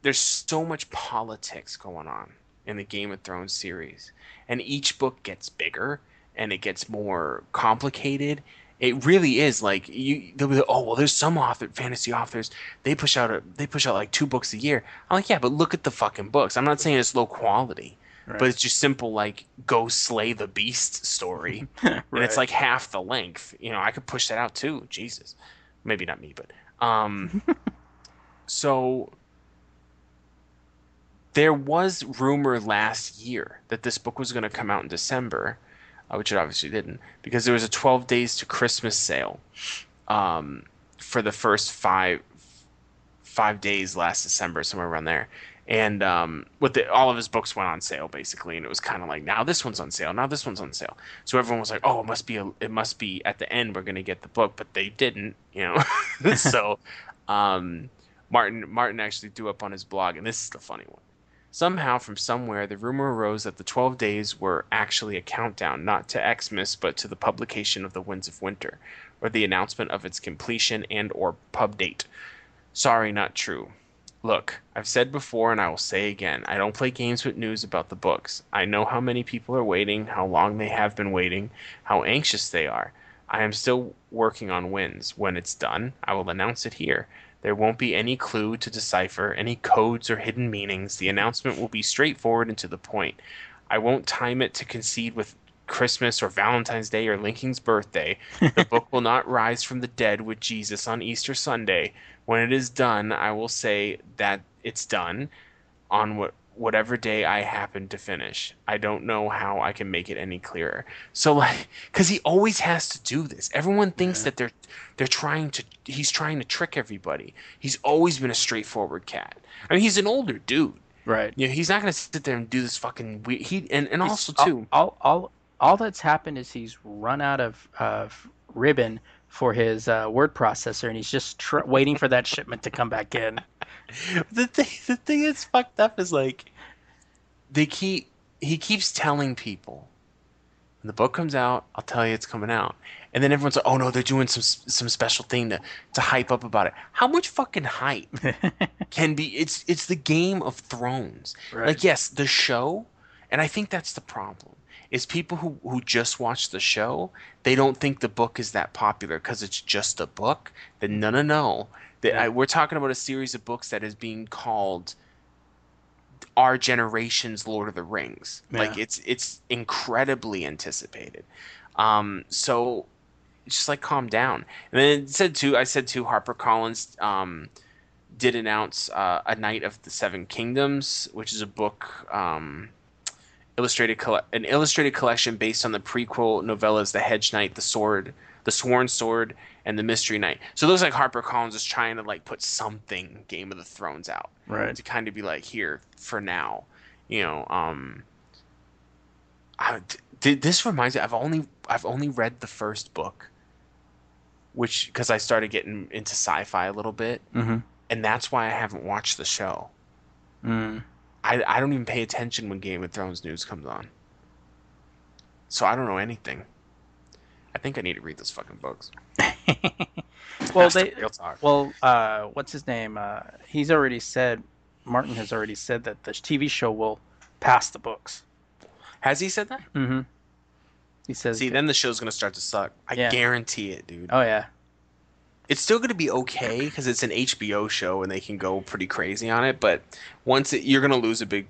There's so much politics going on in the Game of Thrones series. And each book gets bigger and it gets more complicated. It really is like there's some fantasy authors, they push out like 2 books a year. I'm like, yeah, but look at the fucking books. I'm not saying it's low quality. Right. But it's just simple, like, go slay the beast story. Right. And it's like half the length. You know, I could push that out too. Jesus. Maybe not me, but... So there was rumor last year that this book was going to come out in December. which it obviously didn't, because there was a 12 days to Christmas sale for the first five days last December, somewhere around there. And with all of his books went on sale basically, and it was kind of like, now this one's on sale, now this one's on sale. So everyone was like, oh, it must be at the end we're gonna get the book, but they didn't, you know. So Martin actually threw up on his blog, and this is the funny one. Somehow from somewhere, the rumor arose that the 12 days were actually a countdown, not to Xmas, but to the publication of The Winds of Winter, or the announcement of its completion and or pub date. Sorry, not true. Look, I've said before and I will say again, I don't play games with news about the books. I know how many people are waiting, how long they have been waiting, how anxious they are. I am still working on Wins. When it's done, I will announce it here. There won't be any clue to decipher, any codes or hidden meanings. The announcement will be straightforward and to the point. I won't time it to coincide with Christmas or Valentine's Day or Lincoln's birthday. The book will not rise from the dead with Jesus on Easter Sunday. When it is done, I will say that it's done on whatever day I happen to finish. I don't know how I can make it any clearer. So, like, because he always has to do this. Everyone thinks that they're he's trying to trick everybody. He's always been a straightforward cat. I mean, he's an older dude, right? Yeah, you know, he's not gonna sit there and do this fucking weird. All that's happened is he's run out of ribbon for his word processor, and he's just waiting for that shipment to come back in. The thing that's fucked up is, like, he keeps telling people, when the book comes out, I'll tell you it's coming out. And then everyone's like, oh no, they're doing some special thing to hype up about it. How much fucking hype can be? It's the Game of Thrones. Right. Like, yes, the show, and I think that's the problem. Is people who just watch the show, they don't think the book is that popular because it's just a book. Then no. We're talking about a series of books that is being called our generation's Lord of the Rings. Yeah. Like, it's incredibly anticipated. So just, like, calm down. And then it said too. I said too. HarperCollins did announce A Knight of the Seven Kingdoms, which is a book. An illustrated collection based on the prequel novellas The Hedge Knight, The Sword, The Sworn Sword, and The Mystery Knight. So those, like, HarperCollins is trying to, like, put something Game of the Thrones out, right? To kind of be like, here for now, you know. This reminds me. I've only read the first book, which because I started getting into sci-fi a little bit, mm-hmm. and that's why I haven't watched the show. Mm. I don't even pay attention when Game of Thrones news comes on. So I don't know anything. I think I need to read those fucking books. What's his name? Martin has already said that the TV show will pass the books. Has he said that? Mm-hmm. He says. See, then the show's going to start to suck. I guarantee it, dude. Oh, yeah. It's still going to be okay because it's an HBO show and they can go pretty crazy on it. But you're going to lose a big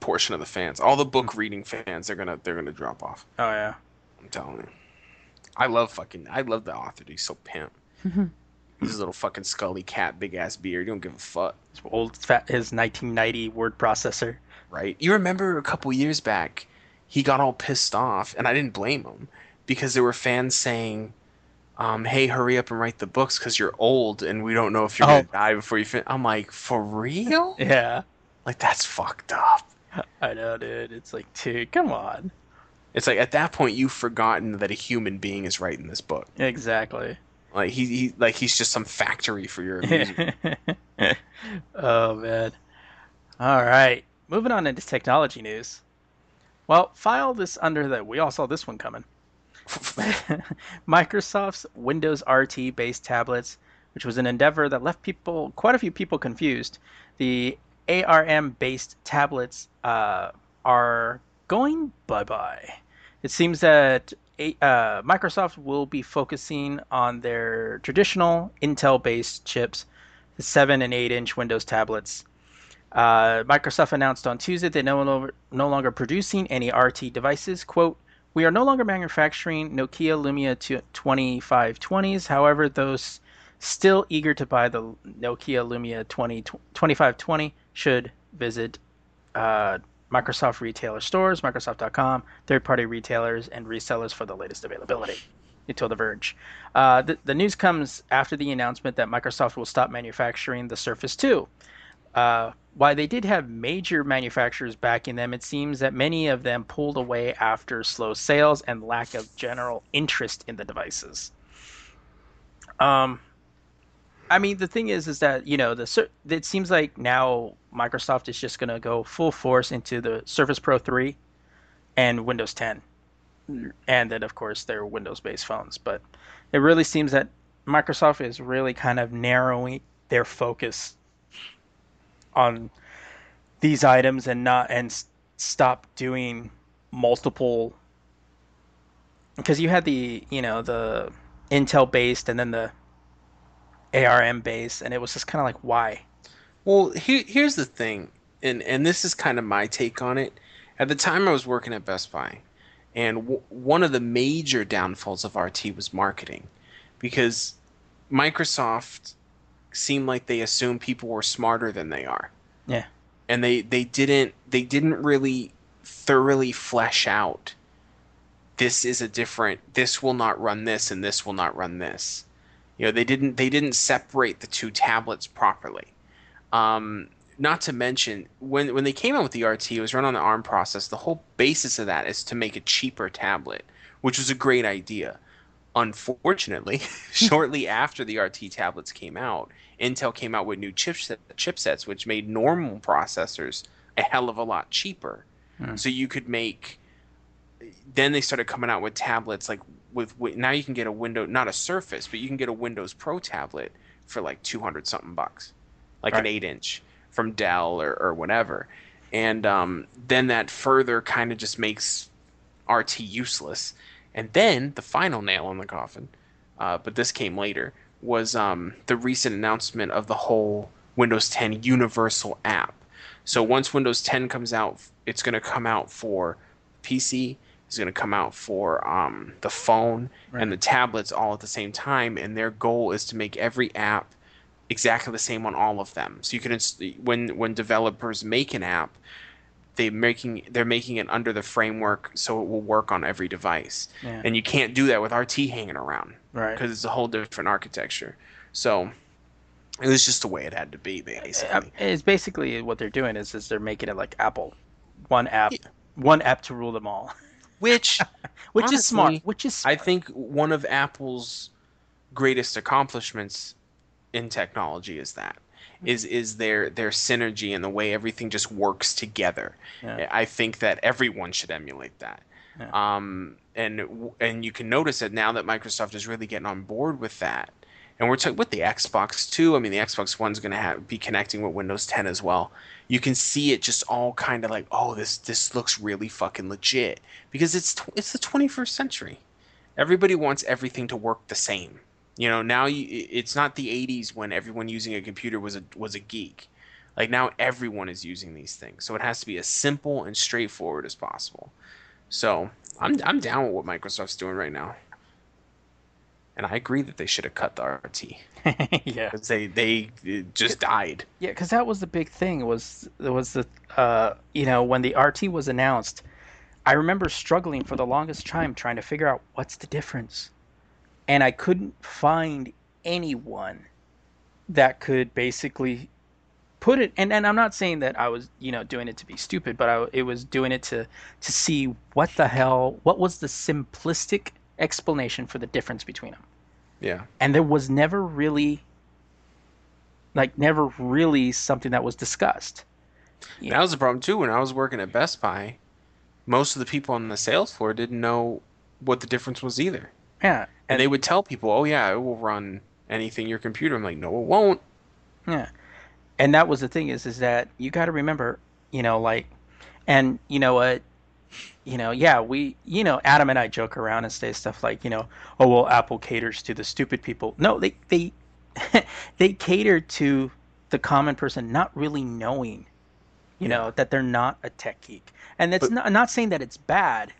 portion of the fans. All the book reading fans are going to drop off. Oh yeah, I'm telling you. I love the author. He's so pimp. He's a little fucking Scully cat, big ass beard. You don't give a fuck. His old fat, his 1990 word processor. Right. You remember a couple years back, he got all pissed off, and I didn't blame him because there were fans saying, hey, hurry up and write the books because you're old and we don't know if you're going to die before you finish. I'm like, for real? Yeah. Like, that's fucked up. I know, dude. It's like, dude, come on. It's like, at that point, you've forgotten that a human being is writing this book. Exactly. Like, he's just some factory for your amusement. Oh, man. All right. Moving on into technology news. Well, file this under that. We all saw this one coming. Microsoft's Windows RT based tablets, which was an endeavor that left quite a few people confused. The ARM based tablets are going bye-bye. It seems that Microsoft will be focusing on their traditional Intel based chips, the 7 and 8 inch Windows tablets. Microsoft announced on Tuesday they're no longer producing any RT devices. Quote, "We are no longer manufacturing Nokia Lumia 2520s. However, those still eager to buy the Nokia Lumia 2520 should visit Microsoft retailer stores, Microsoft.com, third-party retailers, and resellers for the latest availability. You told The Verge. The news comes after the announcement that Microsoft will stop manufacturing the Surface 2. While they did have major manufacturers backing them, it seems that many of them pulled away after slow sales and lack of general interest in the devices. I mean, the thing is that, you know, it seems like now Microsoft is just going to go full force into the Surface Pro 3 and Windows 10. And then, of course, their Windows-based phones. But it really seems that Microsoft is really kind of narrowing their focus on these items and stop doing multiple... Because you had the Intel-based and then the ARM-based, and it was just kind of like, why? Well, here's the thing, and this is kind of my take on it. At the time, I was working at Best Buy. And one of the major downfalls of RT was marketing, because Microsoft seemed like they assumed people were smarter than they are. Yeah. And they didn't really thoroughly flesh out, this will not run this and this will not run this. You know, they didn't separate the two tablets properly. Not to mention, when they came out with the RT, it was run on the ARM process. The whole basis of that is to make a cheaper tablet, which was a great idea. Unfortunately, shortly after the RT tablets came out, Intel came out with new chipsets, which made normal processors a hell of a lot cheaper. Mm. So you could make... Then they started coming out with tablets. Like now you can get a Windows... Not a Surface, but you can get a Windows Pro tablet for like 200-something bucks. Like right. An 8-inch. From Dell or whatever. And then that further kind of just makes RT useless. And then the final nail in the coffin, but this came later, was the recent announcement of the whole Windows 10 universal app. So once Windows 10 comes out, it's going to come out for PC, it's going to come out for the phone, right, and the tablets all at the same time. And their goal is to make every app exactly the same on all of them. So you can when developers make an app, they're making it under the framework so it will work on every device. Yeah. And you can't do that with RT hanging around, right? Because it's a whole different architecture. So it was just the way it had to be, basically. It's basically what they're doing is they're making it like Apple, one app to rule them all. Which honestly, is smart. Which is smart. I think one of Apple's greatest accomplishments in technology is that is their synergy and the way everything just works together. Yeah. I think that everyone should emulate that. Yeah. And you can notice that now that Microsoft is really getting on board with that. And we're talking with the Xbox too. I mean, the Xbox One's going to be connecting with Windows 10 as well. You can see it just all kind of like, oh, this looks really fucking legit, because it's the 21st century. Everybody wants everything to work the same. You know, now it's not the 80s when everyone using a computer was a geek. Like, now everyone is using these things. So it has to be as simple and straightforward as possible. So I'm down with what Microsoft's doing right now. And I agree that they should have cut the RT. Yeah. Because they just died. Yeah, because that was the big thing was the when the RT was announced, I remember struggling for the longest time trying to figure out what's the difference. And I couldn't find anyone that could basically put it. And I'm not saying that I was, doing it to be stupid, but it was doing it to see what the hell, what was the simplistic explanation for the difference between them. Yeah. And there was never really something that was discussed. That was the problem too. When I was working at Best Buy, most of the people on the sales floor didn't know what the difference was either. Yeah, and they would tell people, "Oh yeah, it will run anything your computer." I'm like, "No, it won't." Yeah, and that was the thing is that you got to remember, and you know what, Adam and I joke around and say stuff like, "Oh well, Apple caters to the stupid people." No, they they cater to the common person not really knowing, that they're not a tech geek, and that's not saying that it's bad.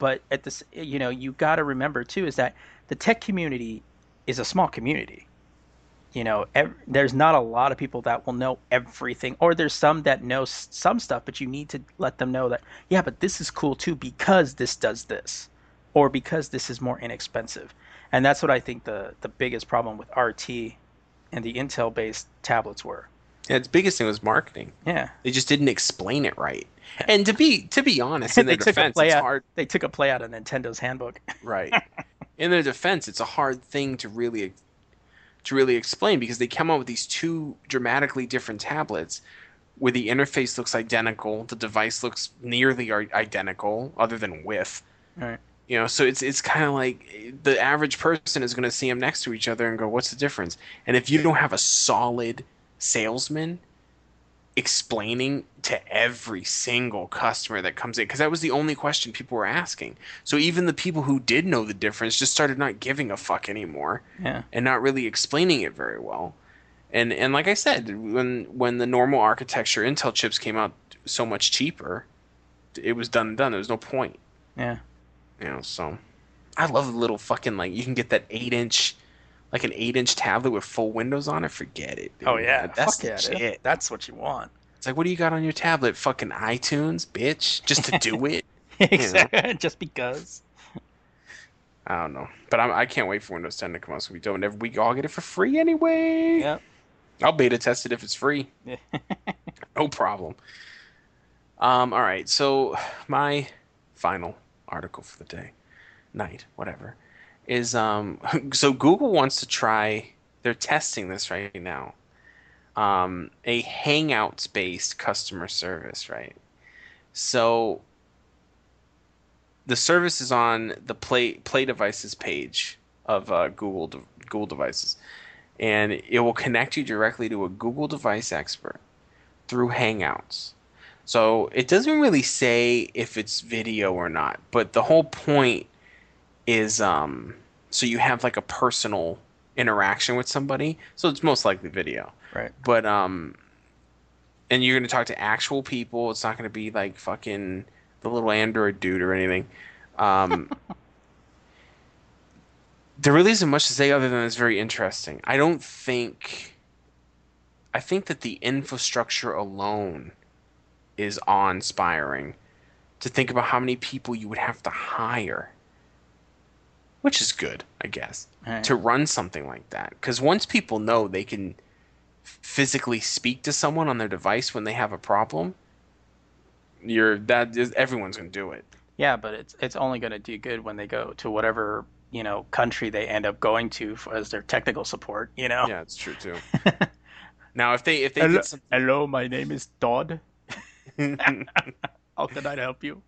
But at this, you got to remember too is that the tech community is a small community. you know, there's not a lot of people that will know everything, or there's some that know some stuff, but you need to let them know that, yeah, but this is cool too because this does this, or because this is more inexpensive. And that's what I think the biggest problem with RT and the Intel-based tablets were. Yeah, its biggest thing was marketing. Yeah, they just didn't explain it right. And to be honest, in their defense, it's hard. They took a play out of Nintendo's handbook. Right. In their defense, it's a hard thing to really explain, because they come up with these two dramatically different tablets where the interface looks identical, the device looks nearly identical, other than width. Right. You know, so it's kind of like the average person is going to see them next to each other and go, "What's the difference?" And if you don't have a solid salesman explaining to every single customer that comes in, because that was the only question people were asking. So even the people who did know the difference just started not giving a fuck anymore, and not really explaining it very well. And like I said, when the normal architecture Intel chips came out so much cheaper, it was done and done. There was no point. Yeah. You know, so I love the little fucking, like, you can get that 8-inch. Like an 8-inch tablet with full Windows on it, forget it. Dude. Oh yeah, that's legit. That's what you want. It's like, what do you got on your tablet? Fucking iTunes, bitch. Just to do it. Exactly. You know? Just because. I don't know, but I can't wait for Windows 10 to come out, so we don't. If we all get it for free anyway. Yep. I'll beta test it if it's free. No problem. All right. So my final article for the day, night, whatever. Is so Google wants to try, they're testing this right now, a Hangouts based customer service, right? So the service is on the Play Devices page of Google Devices, and it will connect you directly to a Google device expert through Hangouts. So it doesn't really say if it's video or not, but the whole point is so you have like a personal interaction with somebody, so it's most likely video, right? But and you're going to talk to actual people. It's not going to be like fucking the little Android dude or anything. There really isn't much to say other than it's very interesting. I think that the infrastructure alone is awe-inspiring, to think about how many people you would have to hire, which is good, I guess, to run something like that. Because once people know they can physically speak to someone on their device when they have a problem, everyone's going to do it. Yeah, but it's only going to do good when they go to whatever, you know, country they end up going to as their technical support. You know. Yeah, it's true too. Now, if they hello, get something... hello, my name is Todd. How can I help you?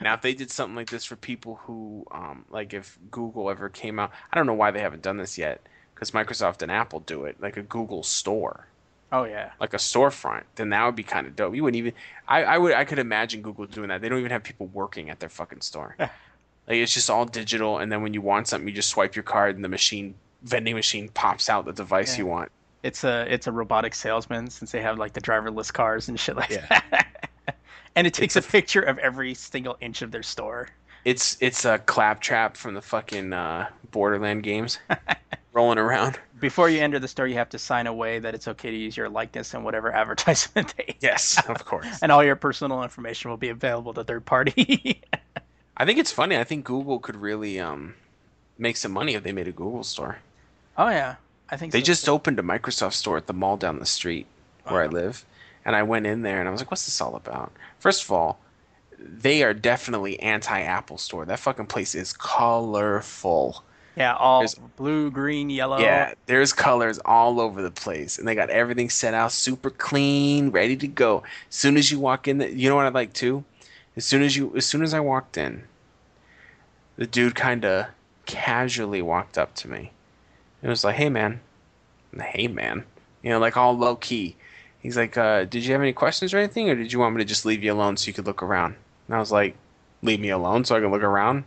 Now, if they did something like this for people who, like if Google ever came out, I don't know why they haven't done this yet, because Microsoft and Apple do it, like a Google store. Oh, yeah. Like a storefront. Then that would be kind of dope. You wouldn't even, I could imagine Google doing that. They don't even have people working at their fucking store. Like, it's just all digital, and then when you want something, you just swipe your card, and the vending machine pops out the device you want. It's a robotic salesman, since they have like the driverless cars and shit like that. And it takes a picture of every single inch of their store. It's a Claptrap from the fucking Borderland games rolling around. Before you enter the store, you have to sign away that it's okay to use your likeness and whatever advertisement they have. Yes, of course. And all your personal information will be available to third party. I think it's funny. I think Google could really make some money if they made a Google store. Oh, yeah. I think they just opened a Microsoft store at the mall down the street where I live. And I went in there and I was like, what's this all about? First of all, they are definitely anti-Apple store. That fucking place is colorful. Yeah, there's blue, green, yellow. Yeah, there's colors all over the place. And they got everything set out super clean, ready to go. As soon as you walk in, you know what I like too? As soon as I walked in, the dude kind of casually walked up to me. It was like, hey, man. And, hey, man. You know, like all low-key. He's like, did you have any questions or anything, or did you want me to just leave you alone so you could look around? And I was like, leave me alone so I can look around?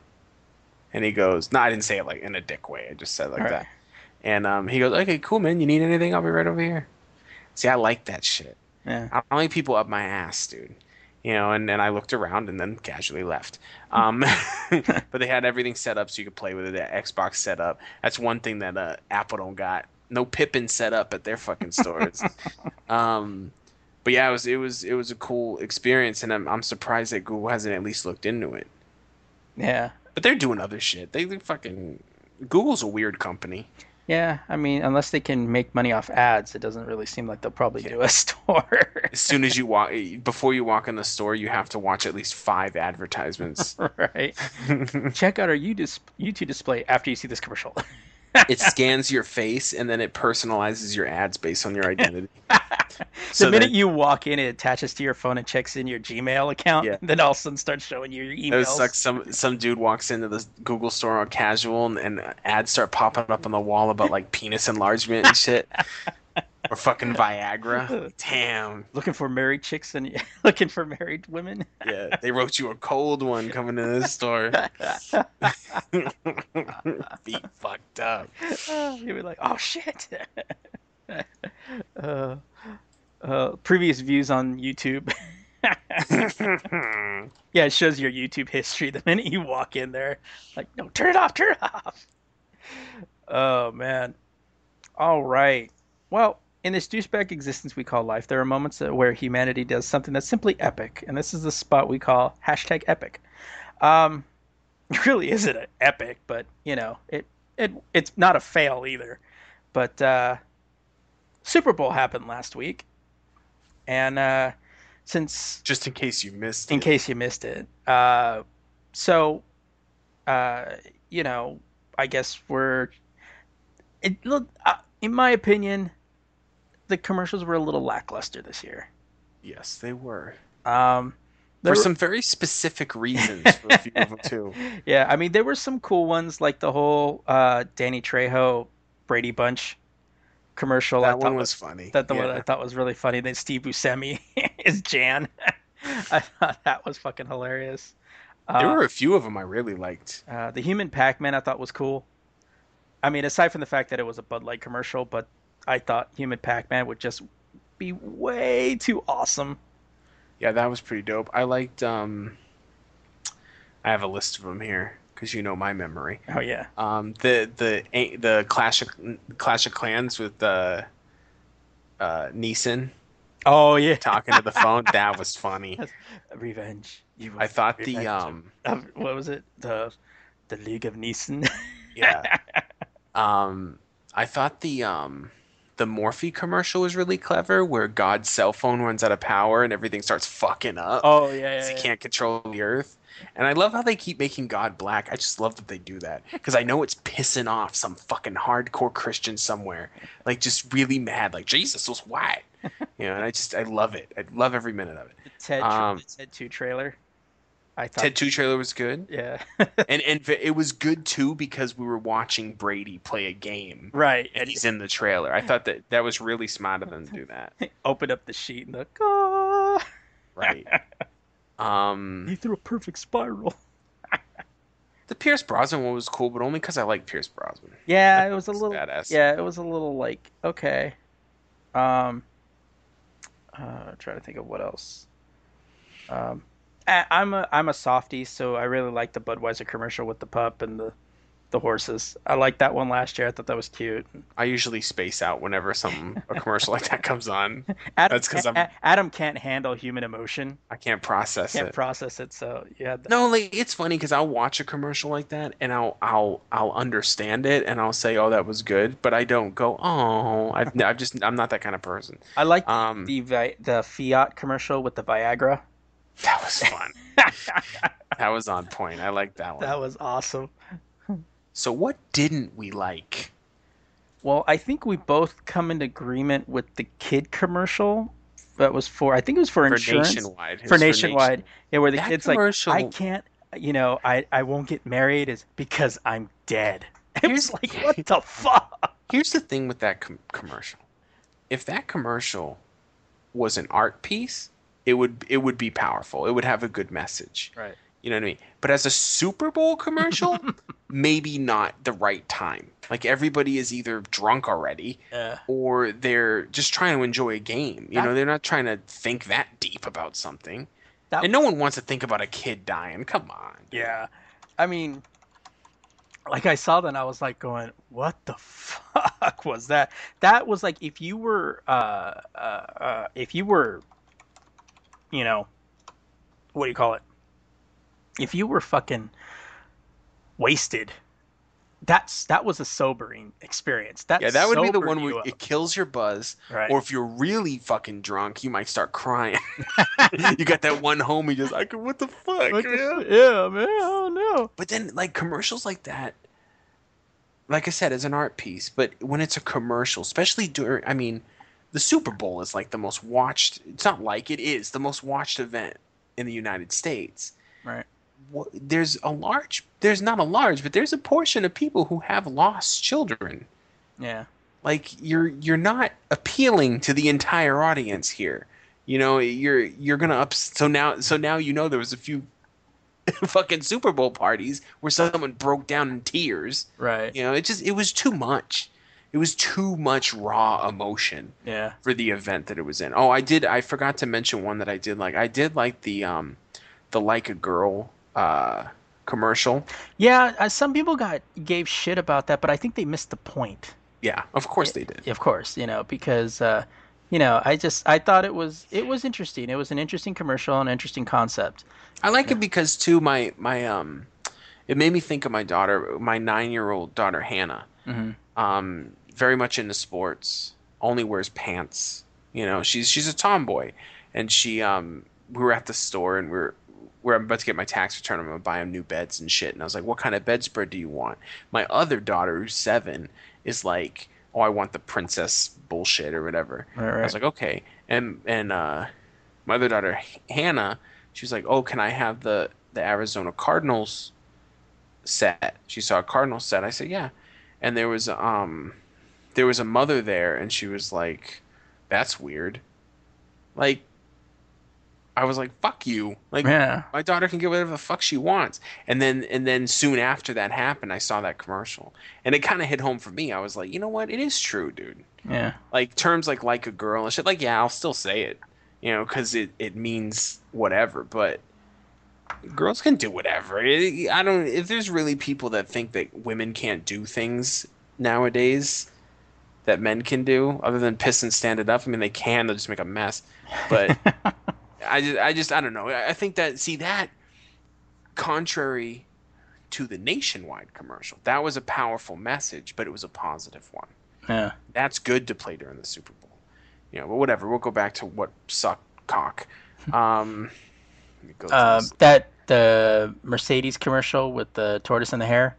And he goes, no, I didn't say it like in a dick way. I just said it like that. And he goes, okay, cool, man. You need anything? I'll be right over here. See, I like that shit. Yeah. I don't like people up my ass, dude. You know, and then I looked around and then casually left. But they had everything set up so you could play with it. The Xbox set up. That's one thing that Apple don't got. no Pippin set up at their fucking stores. But yeah, it was a cool experience, and I'm surprised that Google hasn't at least looked into it. Yeah, but they're doing other shit. They fucking Google's a weird company. Yeah, I mean, unless they can make money off ads, it doesn't really seem like they'll probably do a store. As soon as you walk, before you walk in the store, you have to watch at least 5 advertisements. Right. Check out our YouTube display after you see this commercial. It scans your face, and then it personalizes your ads based on your identity. So the minute you walk in, it attaches to your phone and checks in your Gmail account. Yeah. And then all of a sudden starts showing you your emails. It sucks. Some dude walks into the Google store on casual, and ads start popping up on the wall about like penis enlargement and shit. Or fucking Viagra. Damn. Looking for married women. Yeah, they wrote you a cold one coming to this store. Feet fucked up. You were like, oh shit. Previous views on YouTube. Yeah, it shows your YouTube history the minute you walk in there. Like, no, turn it off. Oh man. All right. Well, in this douchebag existence we call life, there are moments where humanity does something that's simply epic, and this is the spot we call #epic. It really isn't an epic, but you know, it's not a fail either. But Super Bowl happened last week, and since just in case you missed it, you know, I guess in my opinion, the commercials were a little lackluster this year. Yes, they were. For some very specific reasons for a few of them, too. Yeah, I mean, there were some cool ones, like the whole Danny Trejo, Brady Bunch commercial. That one was funny. One I thought was really funny. Then Steve Buscemi is Jan. I thought that was fucking hilarious. There were a few of them I really liked. The Human Pac-Man I thought was cool. I mean, aside from the fact that it was a Bud Light commercial, but I thought Human Pac-Man would just be way too awesome. Yeah, that was pretty dope. I liked, I have a list of them here, because you know my memory. Oh, yeah. The Clash of Clans with Neeson. Oh, yeah. Talking to the phone. That was funny. Revenge. I thought revenge. What was it? The League of Neeson? Yeah. I thought the Morphe commercial was really clever, where God's cell phone runs out of power and everything starts fucking up. Oh yeah, because he can't control the earth. And I love how they keep making God black. I just love that they do that, because I know it's pissing off some fucking hardcore Christian somewhere, like just really mad, like Jesus was white, you know. And I love it. I love every minute of it. The Ted 2 trailer. I thought Ted 2 trailer was good. Yeah. and it was good too, because we were watching Brady play a game. Right. And he's in the trailer. I thought that was really smart of them to do that. Open up the sheet and look. Oh. Right. He threw a perfect spiral. The Pierce Brosnan one was cool, but only because I like Pierce Brosnan. Yeah, badass. Yeah, it was a little like, okay. Trying to think of what else. I'm a softie, so I really like the Budweiser commercial with the pup and the horses. I liked that one last year. I thought that was cute. I usually space out whenever a commercial like that comes on. That's because Adam can't handle human emotion. I can't process it. So yeah. No, like, it's funny because I'll watch a commercial like that and I'll understand it and I'll say, oh, that was good, but I don't go, oh, I'm not that kind of person. I like the Fiat commercial with the Viagra. That was fun. That was on point. I liked that one. That was awesome. So what didn't we like? Well, I think we both come in agreement with the kid commercial that was for insurance. For Nationwide. Yeah, where the that kid's commercial... like, I can't, you know, I won't get married is because I'm dead. It was like, what the fuck? Here's the thing with that commercial. If that commercial was an art piece, it would be powerful. It would have a good message. Right. You know what I mean? But as a Super Bowl commercial, maybe not the right time. Like, everybody is either drunk already or they're just trying to enjoy a game. You know, they're not trying to think that deep about something. And no one wants to think about a kid dying. Come on. Yeah. I mean, like I saw that and I was like going, what the fuck was that? That was like, if you were, you know, what do you call it? If you were fucking wasted, that was a sobering experience. That would be the one where it kills your buzz. Right. Or if you're really fucking drunk, you might start crying. You got that one homie just like, what the fuck, man? Yeah, man, I don't know. But then, like, commercials like that, like I said, is an art piece. But when it's a commercial, especially during, I mean, the Super Bowl is like the most watched. It's not like it is the most watched event in the United States. Right. There's a portion of people who have lost children. Yeah. Like you're not appealing to the entire audience here. You know, you're going to so now you know there was a few fucking Super Bowl parties where someone broke down in tears. Right. You know, it was too much. It was too much raw emotion for the event that it was in. Oh, I forgot to mention one that I did like. I did like the Like a Girl commercial. Yeah, some people gave shit about that, but I think they missed the point. Yeah, of course they did. Of course, you know, because you know, I thought it was interesting. It was an interesting commercial, an interesting concept. I like it because too my it made me think of my daughter, my 9-year-old daughter Hannah. Mm-hmm. Very much into sports, only wears pants. You know, she's a tomboy, and she we were at the store and I'm about to get my tax return. I'm going to buy him new beds and shit. And I was like, what kind of bedspread do you want? My other daughter, who's 7, is like, oh, I want the princess bullshit or whatever. Right. I was like, okay. And my other daughter, Hannah, she was like, oh, can I have the Arizona Cardinals set? She saw a Cardinals set. I said, yeah. And there was a mother there, and she was like, that's weird. Like, I was like, fuck you. Like, yeah. My daughter can get whatever the fuck she wants. And then soon after that happened, I saw that commercial. And it kind of hit home for me. I was like, you know what? It is true, dude. Yeah. Like, terms like a girl and shit. Like, yeah, I'll still say it, you know, because it means whatever. But girls can do whatever. If there's really people that think that women can't do things nowadays that men can do, other than piss and stand it up. I mean, they can. They'll just make a mess. But... I don't know. I think that, contrary to the Nationwide commercial, that was a powerful message, but it was a positive one. Yeah. That's good to play during the Super Bowl. You know, but whatever. We'll go back to what sucked cock. Let me go the Mercedes commercial with the tortoise and the hare.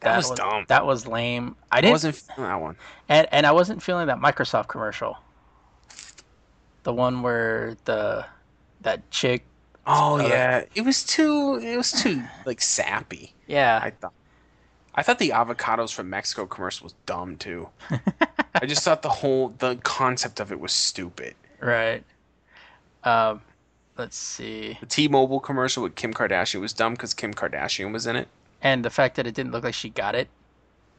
That was dumb. That was lame. I wasn't feeling that one. And I wasn't feeling that Microsoft commercial. The one where that chick. Oh yeah, it was too like sappy. Yeah, I thought the avocados from Mexico commercial was dumb too. I just thought the concept of it was stupid. Right. Let's see. The T-Mobile commercial with Kim Kardashian was dumb because Kim Kardashian was in it, and the fact that it didn't look like she got it.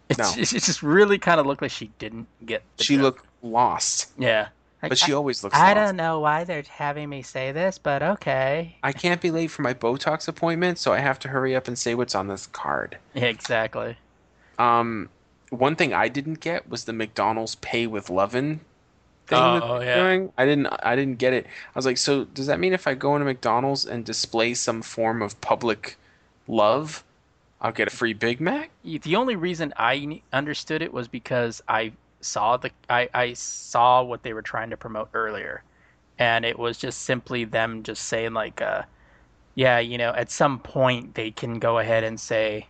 It just really kind of looked like she didn't get. She looked lost. Yeah. But she always looks I lost. Don't know why they're having me say this, but okay. I can't be late for my Botox appointment, so I have to hurry up and say what's on this card. Yeah, exactly. One thing I didn't get was the McDonald's Pay with Lovin' thing doing. I didn't get it. I was like, so does that mean if I go into McDonald's and display some form of public love, I'll get a free Big Mac? The only reason I understood it was because I saw what they were trying to promote earlier, and it was just simply them just saying like, yeah, you know, at some point they can go ahead and say,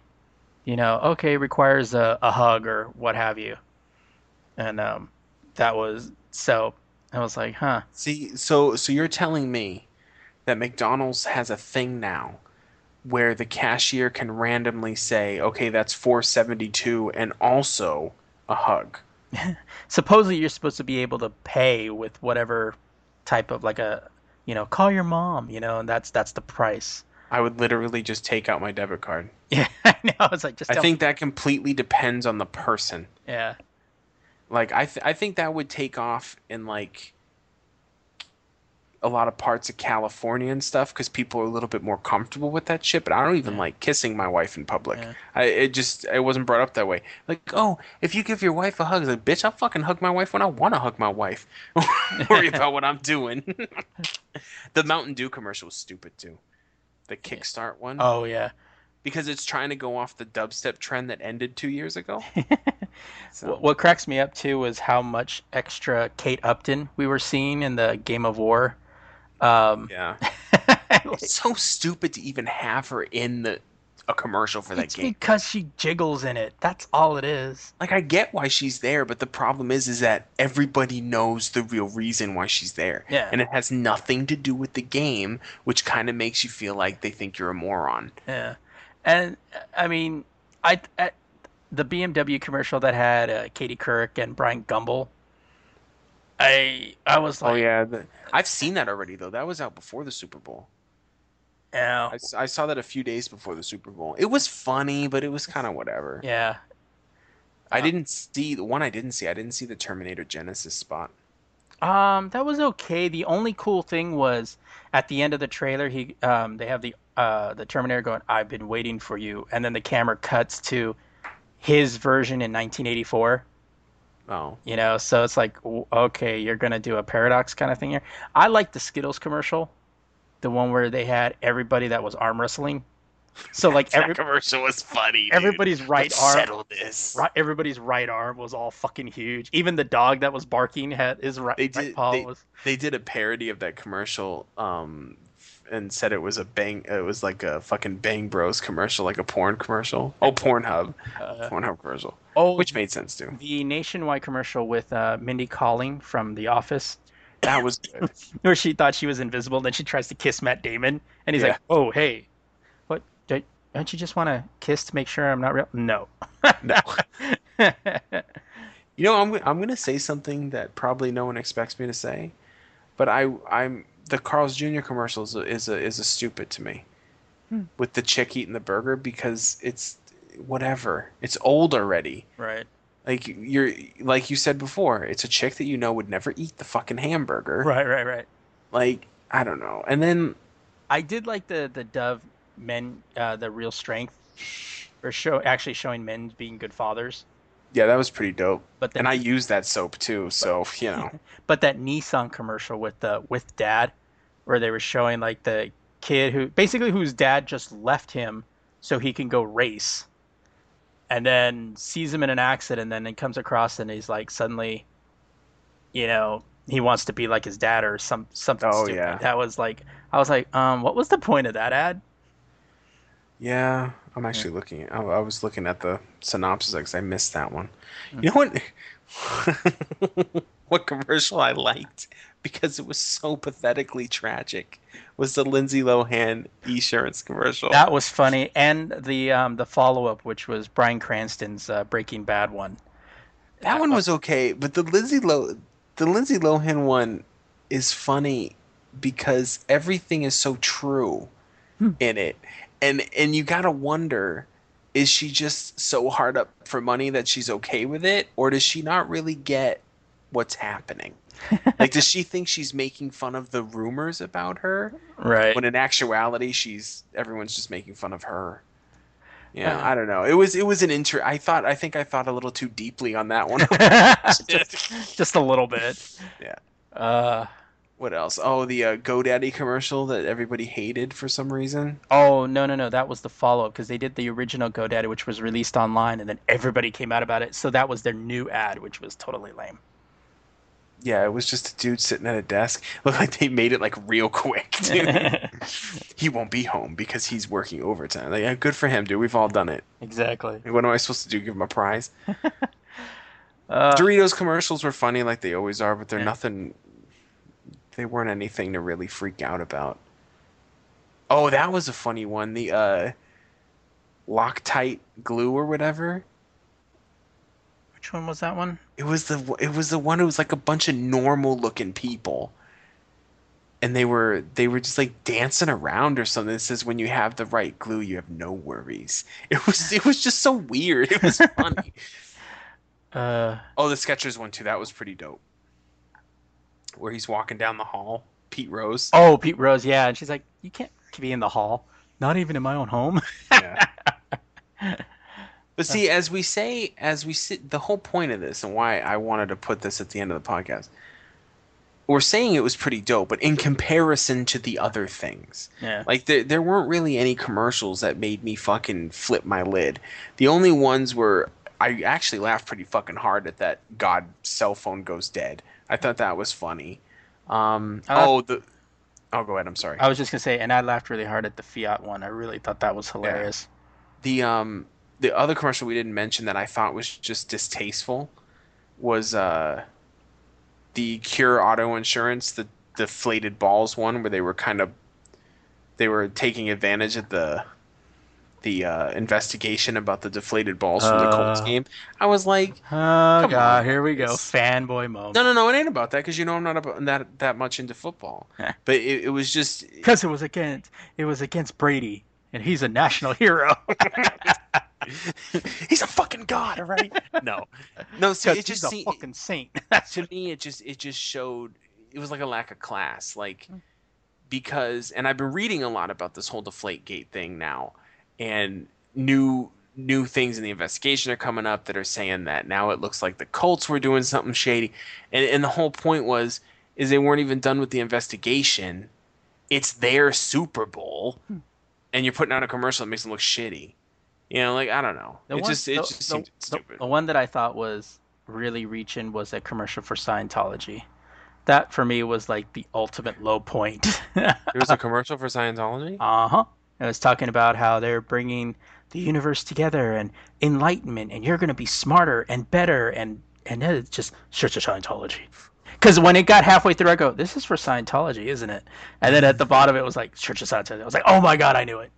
you know, okay, requires a hug or what have you, and that was so I was like, huh. See, so you're telling me that McDonald's has a thing now where the cashier can randomly say, okay, that's $4.72 and also a hug. Supposedly you're supposed to be able to pay with whatever type of, like, a, you know, call your mom, you know, and that's the price. I would literally just take out my debit card. Yeah, I know. I was like, just. I think that completely depends on the person. Yeah. Like I think that would take off in like a lot of parts of California and stuff because people are a little bit more comfortable with that shit. But I don't even like kissing my wife in public. Yeah. It wasn't brought up that way. Like, oh, if you give your wife a hug, like, bitch, I'll fucking hug my wife when I want to hug my wife. Don't worry about what I'm doing. The Mountain Dew commercial was stupid too. The Kickstart one. Oh yeah. Because it's trying to go off the dubstep trend that ended 2 years ago. So. What cracks me up too was how much extra Kate Upton we were seeing in the Game of War. Yeah, it's so stupid to even have her in a commercial for that game. It's because she jiggles in it. That's all it is. Like, I get why she's there, but the problem is that everybody knows the real reason why she's there. Yeah. And it has nothing to do with the game, which kind of makes you feel like they think you're a moron. Yeah. And, I mean, the BMW commercial that had Katie Couric and Brian Gumbel, I was like... Oh, yeah. I've seen that already, though. That was out before the Super Bowl. Yeah. I saw that a few days before the Super Bowl. It was funny, but it was kind of whatever. Yeah. I didn't see the Terminator Genesis spot. That was okay. The only cool thing was at the end of the trailer, they have the Terminator going, "I've been waiting for you," and then the camera cuts to his version in 1984. Oh, you know, so it's like, okay, you're gonna do a paradox kind of thing here. I like the Skittles commercial, the one where they had everybody that was arm wrestling. So like every commercial was funny. Everybody's dude. Right Let's arm. Settle this. Everybody's right arm was all fucking huge. Even the dog that was barking had his right. They did a parody of that commercial. And said it was like a fucking Bang Bros commercial, like a porn commercial. Oh, Pornhub. Pornhub commercial. Oh, which made sense too. The Nationwide commercial with Mindy Kaling from The Office. That was good. Where she thought she was invisible, then she tries to kiss Matt Damon, and he's like, "Oh, hey, what? Don't you just want to kiss to make sure I'm not real?" No. No. You know, I'm gonna say something that probably no one expects me to say, but I'm. The Carl's Jr. commercial is a stupid to me, with the chick eating the burger, because it's whatever. It's old already, right? Like you said before, it's a chick that you know would never eat the fucking hamburger, right. Like, I don't know. And then I did like the Dove men, the Real Strength, or showing men being good fathers. Yeah, that was pretty dope. But I used that soap too, so you know. But that Nissan commercial with Dad, where they were showing like the kid whose dad just left him so he can go race, and then sees him in an accident, and then it comes across and he's like, suddenly, you know, he wants to be like his dad or something stupid. Yeah. That was like, I was like, what was the point of that ad? Yeah, I'm actually looking at, I was looking at the synopsis because I missed that one. You know what? What commercial I liked, because it was so pathetically tragic, was the Lindsay Lohan insurance commercial. That was funny, and the follow up, which was Bryan Cranston's Breaking Bad one. That one was okay, but the Lindsay Lohan one is funny because everything is so true in it. And you gotta wonder, is she just so hard up for money that she's okay with it, or does she not really get what's happening? Like, does she think she's making fun of the rumors about her, right? When in actuality, everyone's just making fun of her. Yeah, I don't know. It was an inter. I think I thought a little too deeply on that one. just a little bit. Yeah. What else? Oh, the GoDaddy commercial that everybody hated for some reason. Oh, no. That was the follow-up, because they did the original GoDaddy, which was released online, and then everybody came out about it. So that was their new ad, which was totally lame. Yeah, it was just a dude sitting at a desk. Looked like they made it, like, real quick, dude. He won't be home because he's working overtime. Like, yeah, good for him, dude. We've all done it. Exactly. What am I supposed to do? Give him a prize? Doritos commercials were funny like they always are, but they're nothing... They weren't anything to really freak out about. Oh, that was a funny one. The Loctite glue or whatever. Which one was that one? It was the one who was like a bunch of normal looking people, and they were just like dancing around or something. It says, when you have the right glue, you have no worries. It was just so weird. It was funny. The Skechers one too. That was pretty dope. Where he's walking down the hall Pete Rose. Oh, Pete Rose, yeah. And she's like, you can't be in the hall, not even in my own home. Yeah. But see, the whole point of this and why I wanted to put this at the end of the podcast, we're saying it was pretty dope, but in comparison to the other things, yeah. Like there weren't really any commercials that made me fucking flip my lid. The only ones were, I actually laughed pretty fucking hard at that God cell phone goes dead. I thought that was funny. Go ahead. I'm sorry. I was just gonna say, and I laughed really hard at the Fiat one. I really thought that was hilarious. Yeah. The other commercial we didn't mention that I thought was just distasteful was the Cure Auto Insurance, the deflated balls one, where they were taking advantage of the investigation about the deflated balls from the Colts game. I was like, oh god, here we go, fanboy moment. No, it ain't about that, because you know I'm not about that much into football. But it was just because it was against Brady, and he's a national hero. He's a fucking god, right? No, so it just seemed, a fucking saint. To me, it just showed it was like a lack of class, like because, and I've been reading a lot about this whole Deflategate thing now, and new things in the investigation are coming up that are saying that now it looks like the Colts were doing something shady, and the whole point was they weren't even done with the investigation. It's their Super Bowl, and you're putting out a commercial that makes them look shitty. You know, like, I don't know. It just seemed stupid. The one that I thought was really reaching was that commercial for Scientology. That, for me, was like the ultimate low point. There was a commercial for Scientology? Uh-huh. It was talking about how they're bringing the universe together and enlightenment, and you're going to be smarter and better, and it's just Church of Scientology. Because when it got halfway through, I go, this is for Scientology, isn't it? And then at the bottom, it was like, Church of Scientology. I was like, oh my god, I knew it.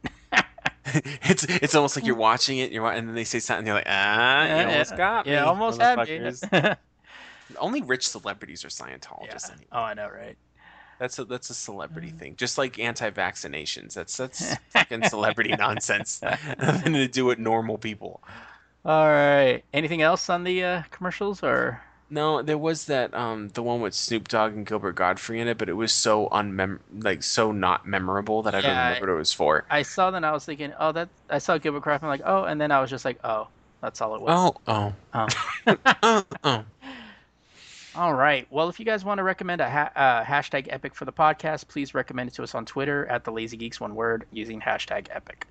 It's almost like you're watching it, and then they say something, and you're like, you almost got me. Yeah, almost had me. Only rich celebrities are Scientologists anyway. Oh, I know, right? That's a celebrity thing. Just like anti-vaccinations. That's fucking celebrity nonsense. Nothing to do with normal people. All right. Anything else on the commercials, or? No, there was that the one with Snoop Dogg and Gilbert Godfrey in it, but it was so so not memorable that I don't remember what it was for. I saw that and I was thinking, I saw Gilbert Godfrey, like, oh, and then I was just like, oh, that's all it was. Oh. All right. Well, if you guys want to recommend a hashtag epic for the podcast, please recommend it to us on Twitter at the Lazy Geeks, one word, using hashtag epic.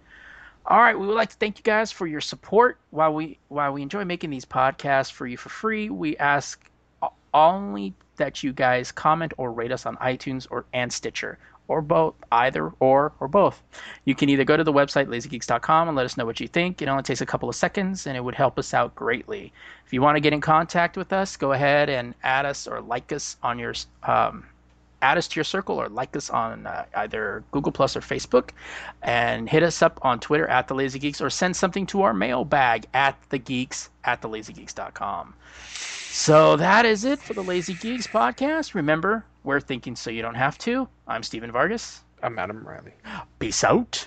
All right, we would like to thank you guys for your support. While we enjoy making these podcasts for you for free, we ask only that you guys comment or rate us on iTunes and Stitcher, or both, either or both. You can either go to the website lazygeeks.com and let us know what you think. It only takes a couple of seconds, and it would help us out greatly. If you want to get in contact with us, go ahead and add us or like us on your add us to your circle, or like us on either Google Plus or Facebook, and hit us up on Twitter at The Lazy Geeks, or send something to our mailbag at thegeeks@thelazygeeks.com. So that is it for The Lazy Geeks podcast. Remember, we're thinking so you don't have to. I'm Stephen Vargas. I'm Adam Riley. Peace out.